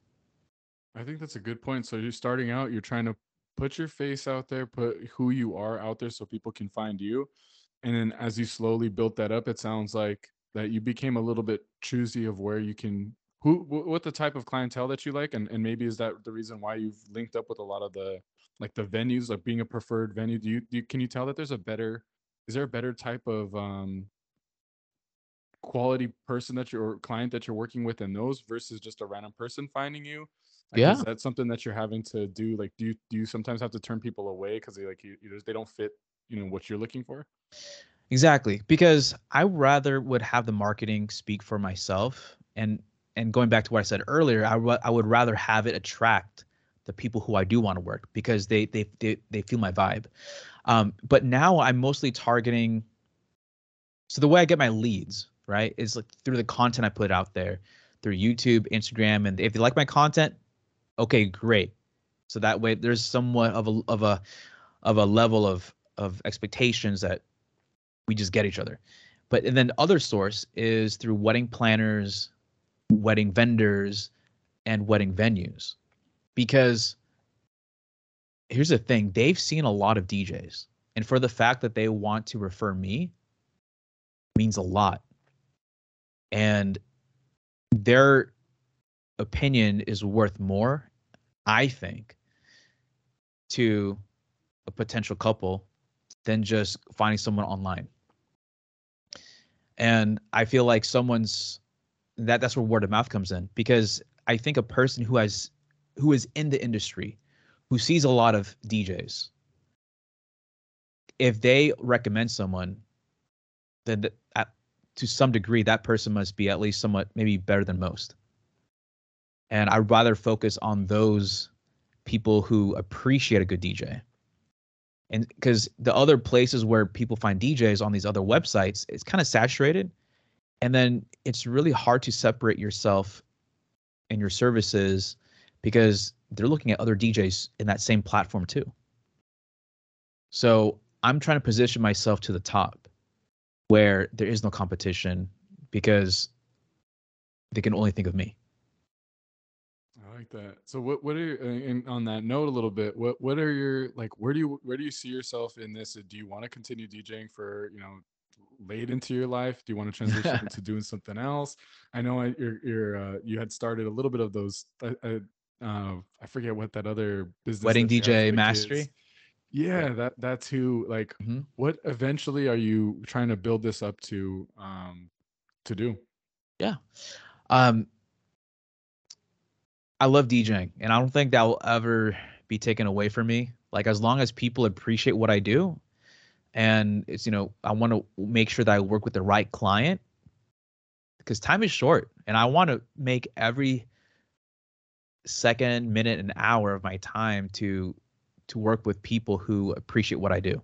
I think that's a good point. So you're starting out, you're trying to put your face out there, put who you are out there so people can find you. And then as you slowly built that up, it sounds like that you became a little bit choosy of where you can, what the type of clientele that you like. And maybe is that the reason why you've linked up with a lot of the, like the venues, like being a preferred venue? Can you tell that there's is there a better type of, quality person that your client that you're working with in those versus just a random person finding you? Is that something that you're having to do? Like, do you sometimes have to turn people away because they don't fit, you know, what you're looking for? Exactly. Because I rather would have the marketing speak for myself. And going back to what I said earlier, I would rather have it attract the people who I do want to work because they feel my vibe. But now I'm mostly targeting. So the way I get my leads, right, is like through the content I put out there, through YouTube, Instagram, and if they like my content, okay, great. So that way, there's somewhat of a level of expectations that we just get each other. But and then other source is through wedding planners, wedding vendors, and wedding venues, because here's the thing: they've seen a lot of DJs, And for the fact that they want to refer me means a lot. And their opinion is worth more, I think, to a potential couple than just finding someone online. And I feel like someone's that's where word of mouth comes in, because I think a person who is in the industry, who sees a lot of DJs, if they recommend someone, then to some degree that person must be at least somewhat maybe better than most. And I'd rather focus on those people who appreciate a good DJ. And because the other places where people find DJs on these other websites, it's kind of saturated. And then it's really hard to separate yourself and your services, because they're looking at other DJs in that same platform too. So I'm trying to position myself to the top where there is no competition, because they can only think of me. I like that. So what are, and on that note a little bit, what are your, like, where do you see yourself in this? Do you want to continue DJing for, you know, late into your life? Do you want to transition into doing something else? I know you had started a little bit of those, I forget what that other business. Wedding DJ Mastery. Yeah, that's who, like, mm-hmm. What eventually are you trying to build this up to do? Yeah. I love DJing, and I don't think that will ever be taken away from me. Like, as long as people appreciate what I do, and it's, you know, I want to make sure that I work with the right client, because time is short, and I want to make every second, minute, and hour of my time to work with people who appreciate what I do.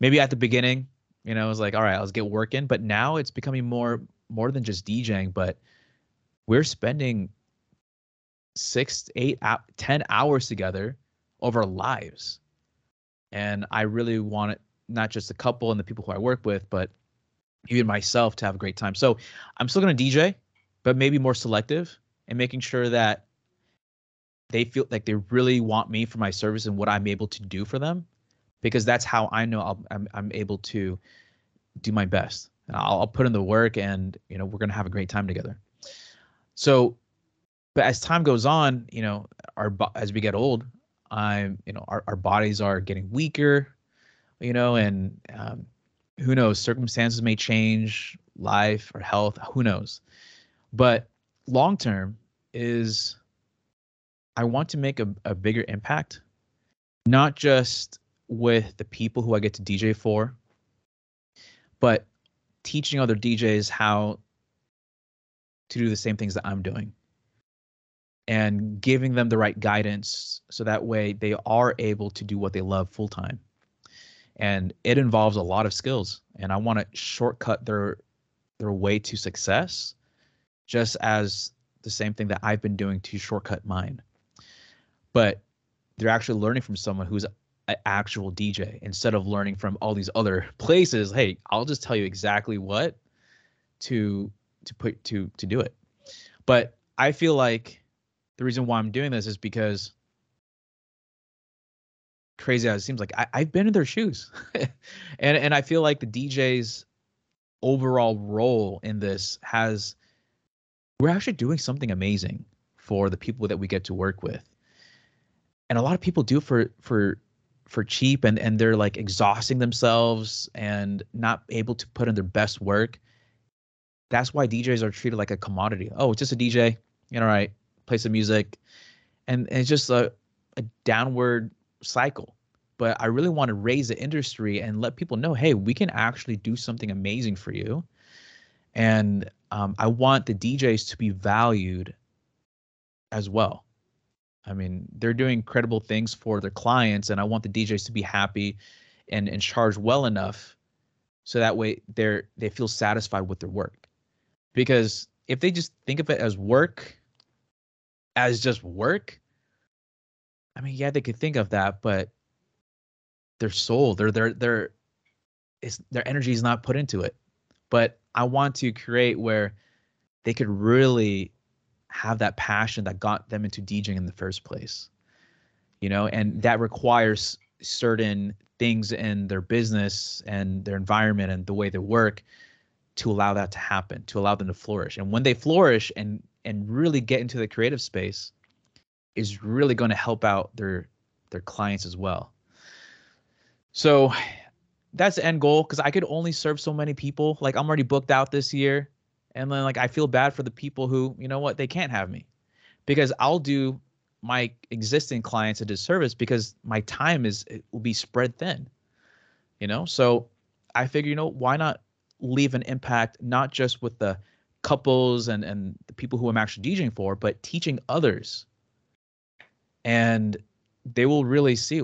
Maybe at the beginning, you know, I was like, all right, let's get working. But now it's becoming more than just DJing, but we're spending 6, 8, 10 hours together over our lives. And I really want it, not just the couple and the people who I work with, but even myself, to have a great time. So I'm still going to DJ, but maybe more selective, and making sure that they feel like they really want me for my service and what I'm able to do for them, because that's how I know I'm able to do my best. And I'll put in the work, and, you know, we're going to have a great time together. So, but as time goes on, you know, as we get old, you know, our bodies are getting weaker, you know, and who knows, circumstances may change, life or health, who knows. But long term is, I want to make a bigger impact, not just with the people who I get to DJ for, but teaching other DJs how to do the same things that I'm doing, and giving them the right guidance so that way they are able to do what they love full time. And it involves a lot of skills, and I want to shortcut their way to success, just as the same thing that I've been doing to shortcut mine. But they're actually learning from someone who's an actual DJ, instead of learning from all these other places. Hey, I'll just tell you exactly what to do it. But I feel like the reason why I'm doing this is because, crazy as it seems, like I've been in their shoes. and I feel like the DJ's overall role in this has, we're actually doing something amazing for the people that we get to work with. And a lot of people do for cheap, and they're like exhausting themselves and not able to put in their best work. That's why DJs are treated like a commodity. Oh, it's just a DJ. You know, all right, play some music. And it's just a downward cycle. But I really want to raise the industry and let people know, hey, we can actually do something amazing for you. And I want the DJs to be valued as well. I mean, they're doing incredible things for their clients, and I want the DJs to be happy and charge well enough so that way they feel satisfied with their work. Because if they just think of it as work, as just work, I mean, yeah, they could think of that, but their soul, their energy is not put into it. But I want to create where they could really have that passion that got them into DJing in the first place, you know, and that requires certain things in their business and their environment and the way they work to allow that to happen, to allow them to flourish. And when they flourish and really get into the creative space, is really going to help out their clients as well. So that's the end goal, because I could only serve so many people. Like, I'm already booked out this year. And then, like, I feel bad for the people who, you know what, they can't have me, because I'll do my existing clients a disservice, because my time will be spread thin, you know? So I figure, you know, why not leave an impact, not just with the couples and the people who I'm actually DJing for, but teaching others. And they will really see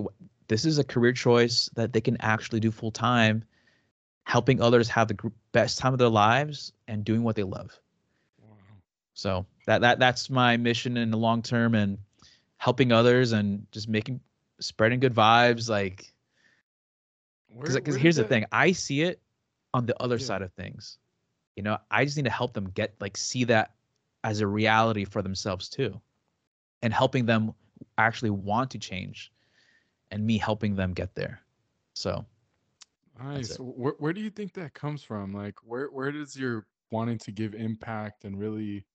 this is a career choice that they can actually do full time, helping others have the best time of their lives and doing what they love. Wow. So that's my mission in the long term, and helping others and just spreading good vibes. Like, because here's the thing, I see it on the other side of things. You know, I just need to help them see that as a reality for themselves too, and helping them actually want to change, and me helping them get there. So. Nice. Where do you think that comes from? Like, where does your wanting to give impact and really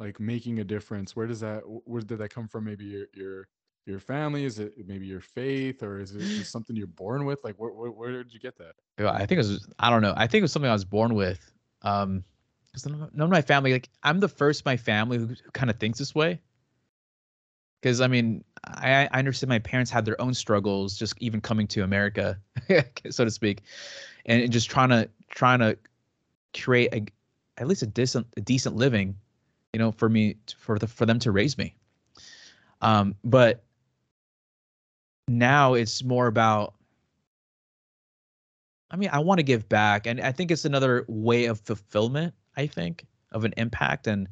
like making a difference? Where did that come from? Maybe your family? Is it maybe your faith, or is it just something you're born with? Like, where did you get that? I think I don't know. I think it was something I was born with. Because none of my family, like, I'm the first in my family who kind of thinks this way. Because, I mean, I understand my parents had their own struggles, just even coming to America, so to speak, and just trying to create at least a decent living, you know, for me, for them to raise me. But now it's more about, I mean, I want to give back, and I think it's another way of fulfillment. I think of an impact and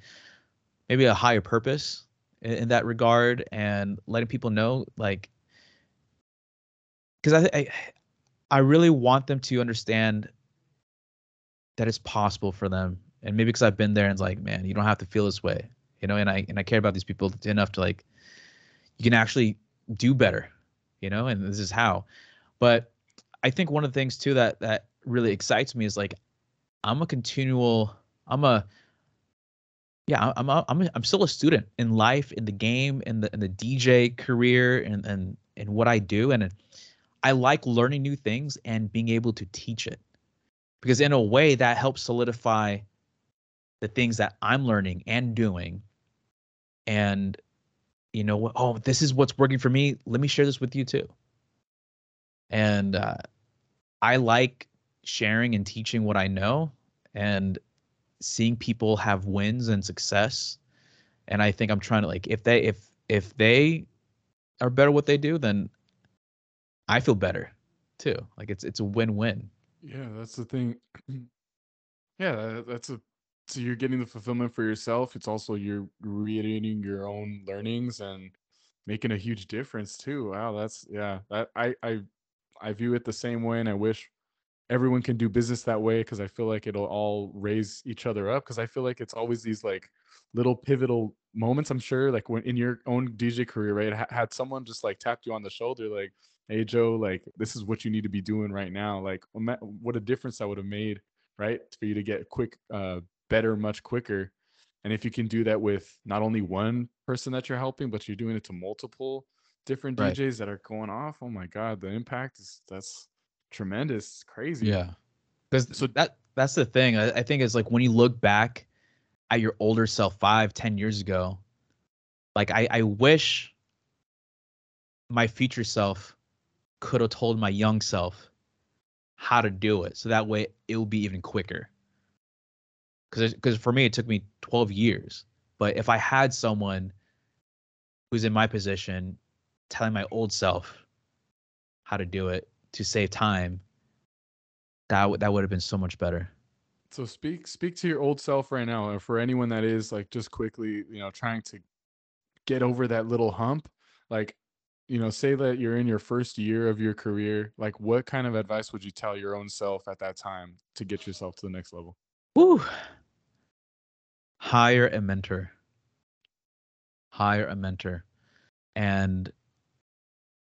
maybe a higher purpose in that regard, and letting people know, like, because I really want them to understand that it's possible for them. And maybe because I've been there, and it's like, man, you don't have to feel this way, you know, and I care about these people enough to, like, you can actually do better, you know, and this is how. But I think one of the things too that really excites me is, like, I'm still a student in life, in the game, in the DJ career, and what I do, and I like learning new things and being able to teach it, because in a way that helps solidify the things that I'm learning and doing. And, you know what? Oh, this is what's working for me. Let me share this with you too. And I like sharing and teaching what I know, and seeing people have wins and success. And I think I'm trying to, like, if they are better at what they do, then I feel better too. Like, it's a win-win. Yeah, that's the thing. Yeah, so you're getting the fulfillment for yourself. It's also, you're reiterating your own learnings and making a huge difference too. Wow, that's, yeah. That I view it the same way, and I wish everyone can do business that way, because I feel like it'll all raise each other up. Because I feel like it's always these, like, little pivotal moments. I'm sure, like, when in your own DJ career, right, had someone just, like, tapped you on the shoulder, like, hey Joe, like, this is what you need to be doing right now. Like, what a difference that would have made, right, for you to get quick, better, much quicker. And if you can do that with not only one person that you're helping, but you're doing it to multiple different DJs, right, that are going off. Oh my God, the impact is that's tremendous, crazy. Yeah, so that's the thing. I think it's like, when you look back at your older self 5-10 years ago, like, I wish my future self could have told my young self how to do it, so that way it will be even quicker. Because for me, it took me 12 years. But if I had someone who's in my position telling my old self how to do it, to save time, that would have been so much better. So speak to your old self right now, or for anyone that is, like, just quickly, you know, trying to get over that little hump. Like, you know, say that you're in your first year of your career. Like, what kind of advice would you tell your own self at that time to get yourself to the next level? Woo! Hire a mentor. And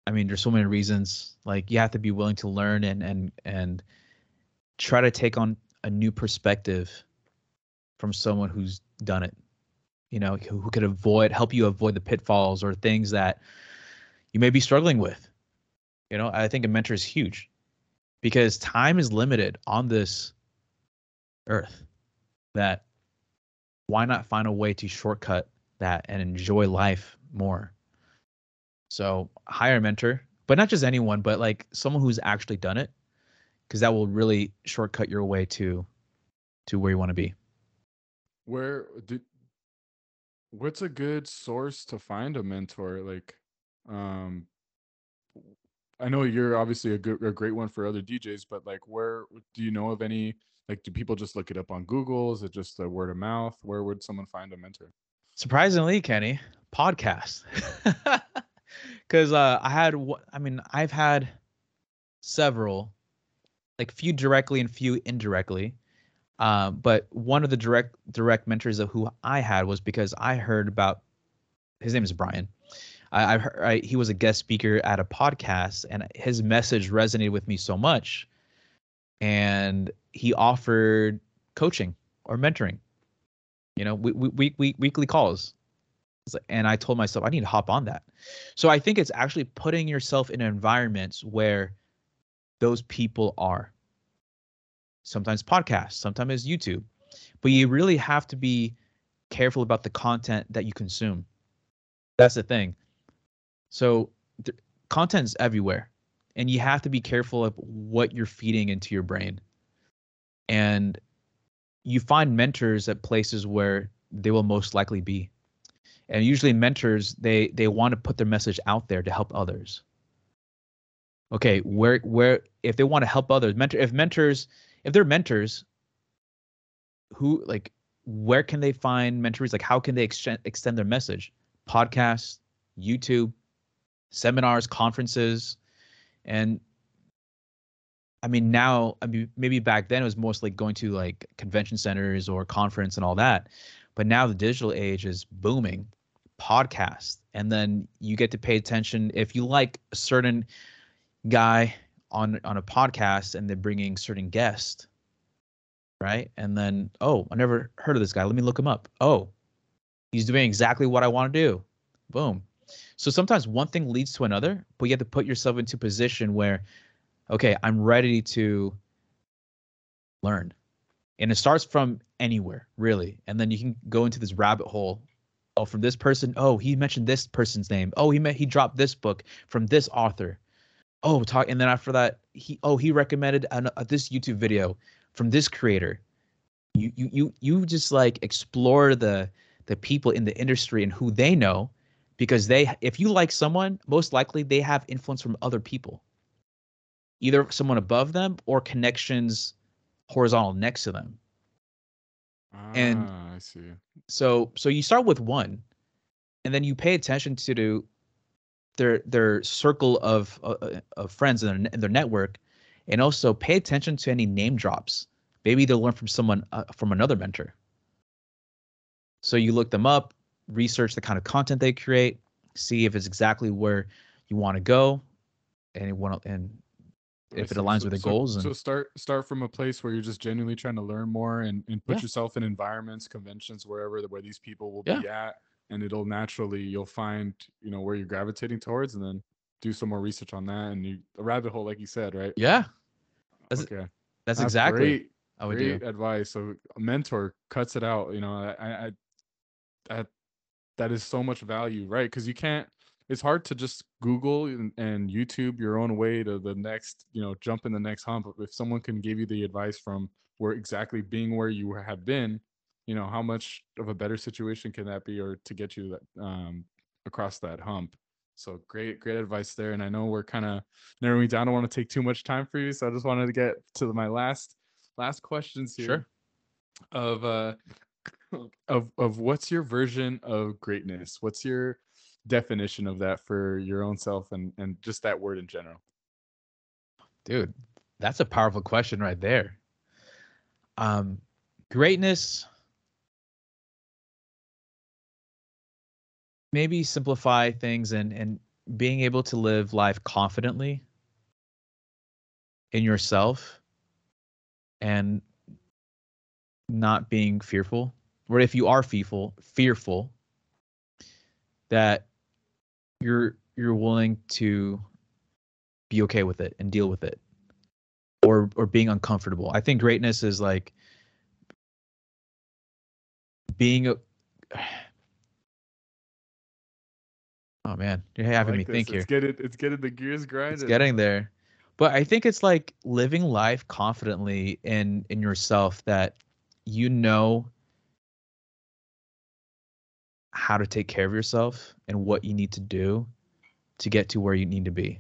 I mean, there's so many reasons. Like, you have to be willing to learn and try to take on a new perspective from someone who's done it, you know, who could help you avoid the pitfalls or things that you may be struggling with. You know, I think a mentor is huge because time is limited on this earth. That why not find a way to shortcut that and enjoy life more? So hire a mentor, but not just anyone, but like someone who's actually done it, because that will really shortcut your way to where you want to be. What's a good source to find a mentor? Like, I know you're obviously a great one for other DJs, but like, where do you know of any? Like, do people just look it up on Google? Is it just a word of mouth? Where would someone find a mentor? Surprisingly, Kenny, podcasts. Because I've had several, like few directly and few indirectly. But one of the direct mentors of who I had was because I heard about, his name is Brian. He was a guest speaker at a podcast, and his message resonated with me so much. And he offered coaching or mentoring, you know, weekly calls. And I told myself, I need to hop on that. So I think it's actually putting yourself in environments where those people are. Sometimes podcasts, sometimes YouTube, but you really have to be careful about the content that you consume. That's the thing. So content's everywhere, and you have to be careful of what you're feeding into your brain. And you find mentors at places where they will most likely be. And usually mentors, they want to put their message out there to help others. Okay, where if they want to help others, if they're mentors, where can they find mentorees? Like, how can they extend their message? Podcasts, YouTube, seminars, conferences. And I mean, maybe back then it was mostly going to like convention centers or conference and all that. But now the digital age is booming. Podcasts. And then you get to pay attention. If you like a certain guy on a podcast and they're bringing certain guests, right? And then, oh, I never heard of this guy. Let me look him up. Oh, he's doing exactly what I want to do. Boom. So sometimes one thing leads to another, but you have to put yourself into a position where, okay, I'm ready to learn. And it starts from anywhere, really. And then you can go into this rabbit hole. Oh, from this person. Oh, he mentioned this person's name. Oh, he dropped this book from this author. Oh, and then after that, he recommended this YouTube video from this creator. You just like explore the people in the industry and who they know, because if you like someone, most likely they have influence from other people, either someone above them or connections horizontal next to them. And I see. So you start with one, and then you pay attention to their circle of friends and their network, and also pay attention to any name drops. Maybe they'll learn from someone from another mentor. So you look them up, research the kind of content they create, see if it's exactly where you want to go, and if it aligns with their goals. So start from a place where you're just genuinely trying to learn more and put yourself in environments, conventions, where these people will be at. And it'll naturally, you'll find, you know, where you're gravitating towards, and then do some more research on that. And a rabbit hole, like you said, right? Yeah. That's exactly great, I would great do. Advice. So a mentor cuts it out. You know, I that is so much value, right? Because you can't, it's hard to just Google and YouTube your own way to the next, you know, jump in the next hump. If someone can give you the advice from being where you have been, you know, how much of a better situation can that be, or to get you that, across that hump? So great advice there. And I know we're kind of narrowing down. I don't want to take too much time for you, so I just wanted to get to my last questions here. Sure. Of what's your version of greatness? What's your definition of that for your own self, and just that word in general? Dude, that's a powerful question right there. Greatness. Maybe simplify things and being able to live life confidently in yourself and not being fearful, or if you are fearful, that you're willing to be okay with it and deal with it, or being uncomfortable. I think greatness is like being a oh man, you're having me think here. It's getting the gears grinding. It's getting there. But I think it's like living life confidently in yourself, that you know how to take care of yourself and what you need to do to get to where you need to be.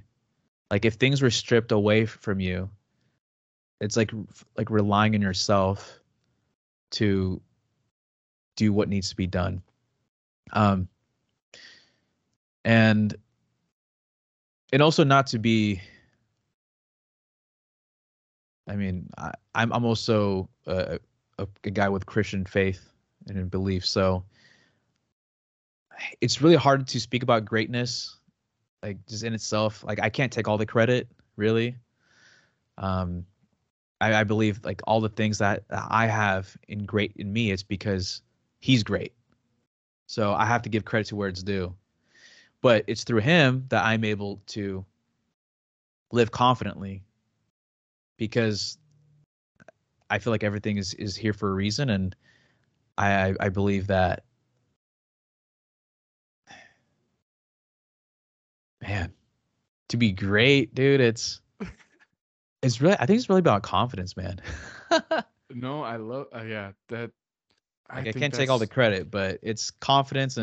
Like if things were stripped away from you, it's like relying on yourself to do what needs to be done. And also not to be, I mean, I'm also a guy with Christian faith and belief, so it's really hard to speak about greatness, like just in itself. Like I can't take all the credit, really. I believe like all the things that I have in me, it's because he's great. So I have to give credit to where it's due. But it's through him that I'm able to live confidently, because I feel like everything is here for a reason, and I believe that. Man, to be great, dude, it's really, I think it's really about confidence, man. No, I love yeah, that I can't take all the credit, but it's confidence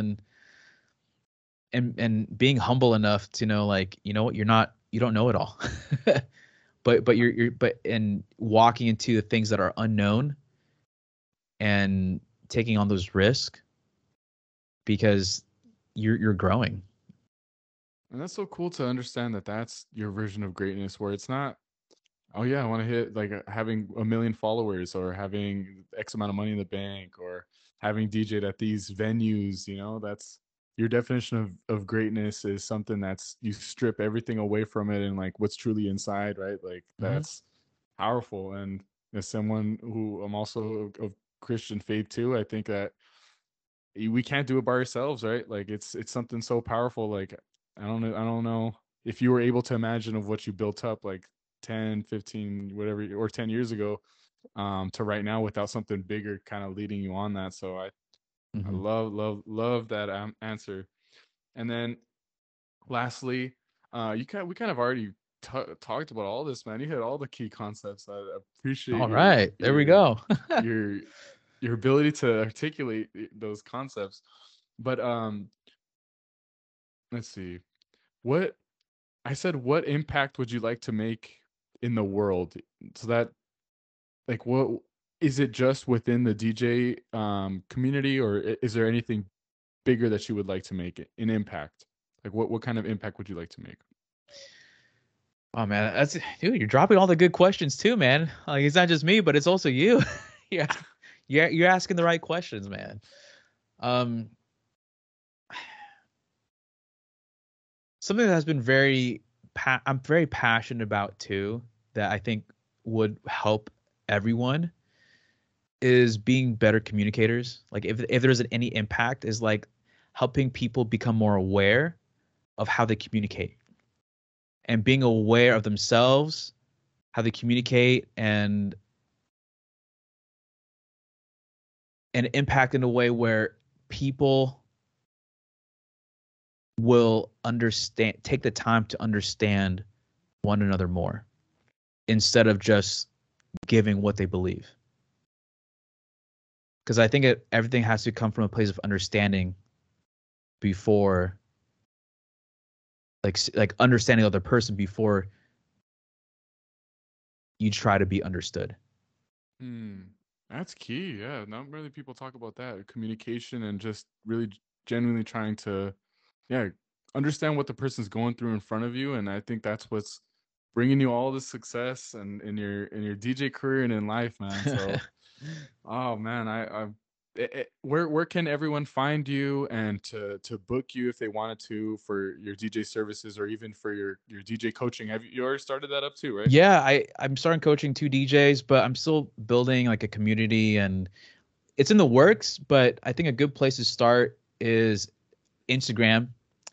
and being humble enough to know, like, you know what, you don't know it all. But you're walking into the things that are unknown and taking on those risks, because you're growing. And that's so cool to understand that that's your version of greatness, where it's not, oh yeah, I want to hit like having 1 million followers or having X amount of money in the bank or having DJed at these venues. You know, that's your definition of greatness, is something that's, you strip everything away from it and like what's truly inside, right? Like that's powerful. And as someone who I'm also of Christian faith too, I think that we can't do it by ourselves, right? Like it's something so powerful. Like, I don't know if you were able to imagine of what you built up like 10, 15, whatever, or 10 years ago to right now without something bigger kind of leading you on that. So I love that answer. And then lastly, we kind of already talked about all this, man. You hit all the key concepts. I appreciate it. All right. There we go. your ability to articulate those concepts. But let's see. What impact would you like to make in the world? So that, like, what is it, just within the DJ community, or is there anything bigger that you would like to make an impact? Like, what kind of impact would you like to make? Oh man, you're dropping all the good questions too, man. Like, it's not just me, but it's also you. Yeah, you're asking the right questions, man. Something that has been I'm very passionate about too, that I think would help everyone, is being better communicators. Like if there isn't any impact, is like helping people become more aware of how they communicate and being aware of themselves, how they communicate, and impact in a way where people will understand, take the time to understand one another more, instead of just giving what they believe. Because I think everything has to come from a place of understanding before, like understanding the other person before you try to be understood. That's key. Yeah, not really people talk about that, communication, and just really genuinely trying to understand what the person's going through in front of you. And I think that's what's bringing you all the success and in your DJ career and in life, man. So, oh man, I where can everyone find you and to book you if they wanted to for your DJ services or even for your DJ coaching? Have you already started that up too, right? Yeah, I'm starting coaching 2 DJs, but I'm still building like a community and it's in the works. But I think a good place to start is Instagram.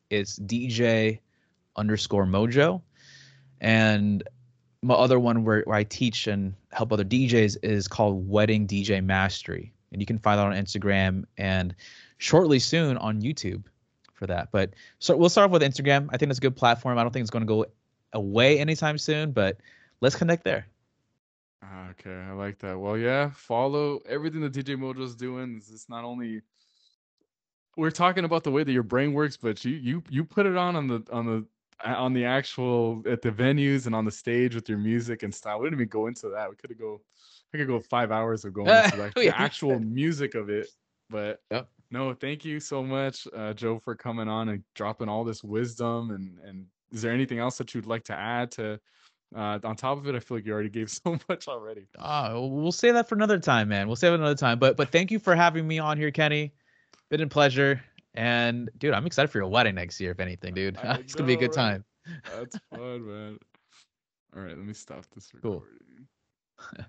It's DJ_Mojo. And my other one where I teach and help other DJs is called Wedding DJ Mastery. And you can find that on Instagram and shortly soon on YouTube for that. But so we'll start off with Instagram. I think that's a good platform. I don't think it's going to go away anytime soon, but let's connect there. Okay, I like that. Well, yeah, follow everything that DJ Mojo's doing. It's not only we're talking about the way that your brain works, but you put it on the actual at the venues and on the stage with your music and style. We didn't even go into that. I could go 5 hours of going into like the actual music of it, but yep. No, thank you so much, Joe, for coming on and dropping all this wisdom. And is there anything else that you'd like to add to, on top of it? I feel like you already gave so much already. We'll say that for another time, man. We'll save it another time, but thank you for having me on here, Kenny. Been a pleasure. And dude, I'm excited for your wedding next year. If anything, dude, it's going to be a good time. That's fun, man. All right. Let me stop this recording. Cool.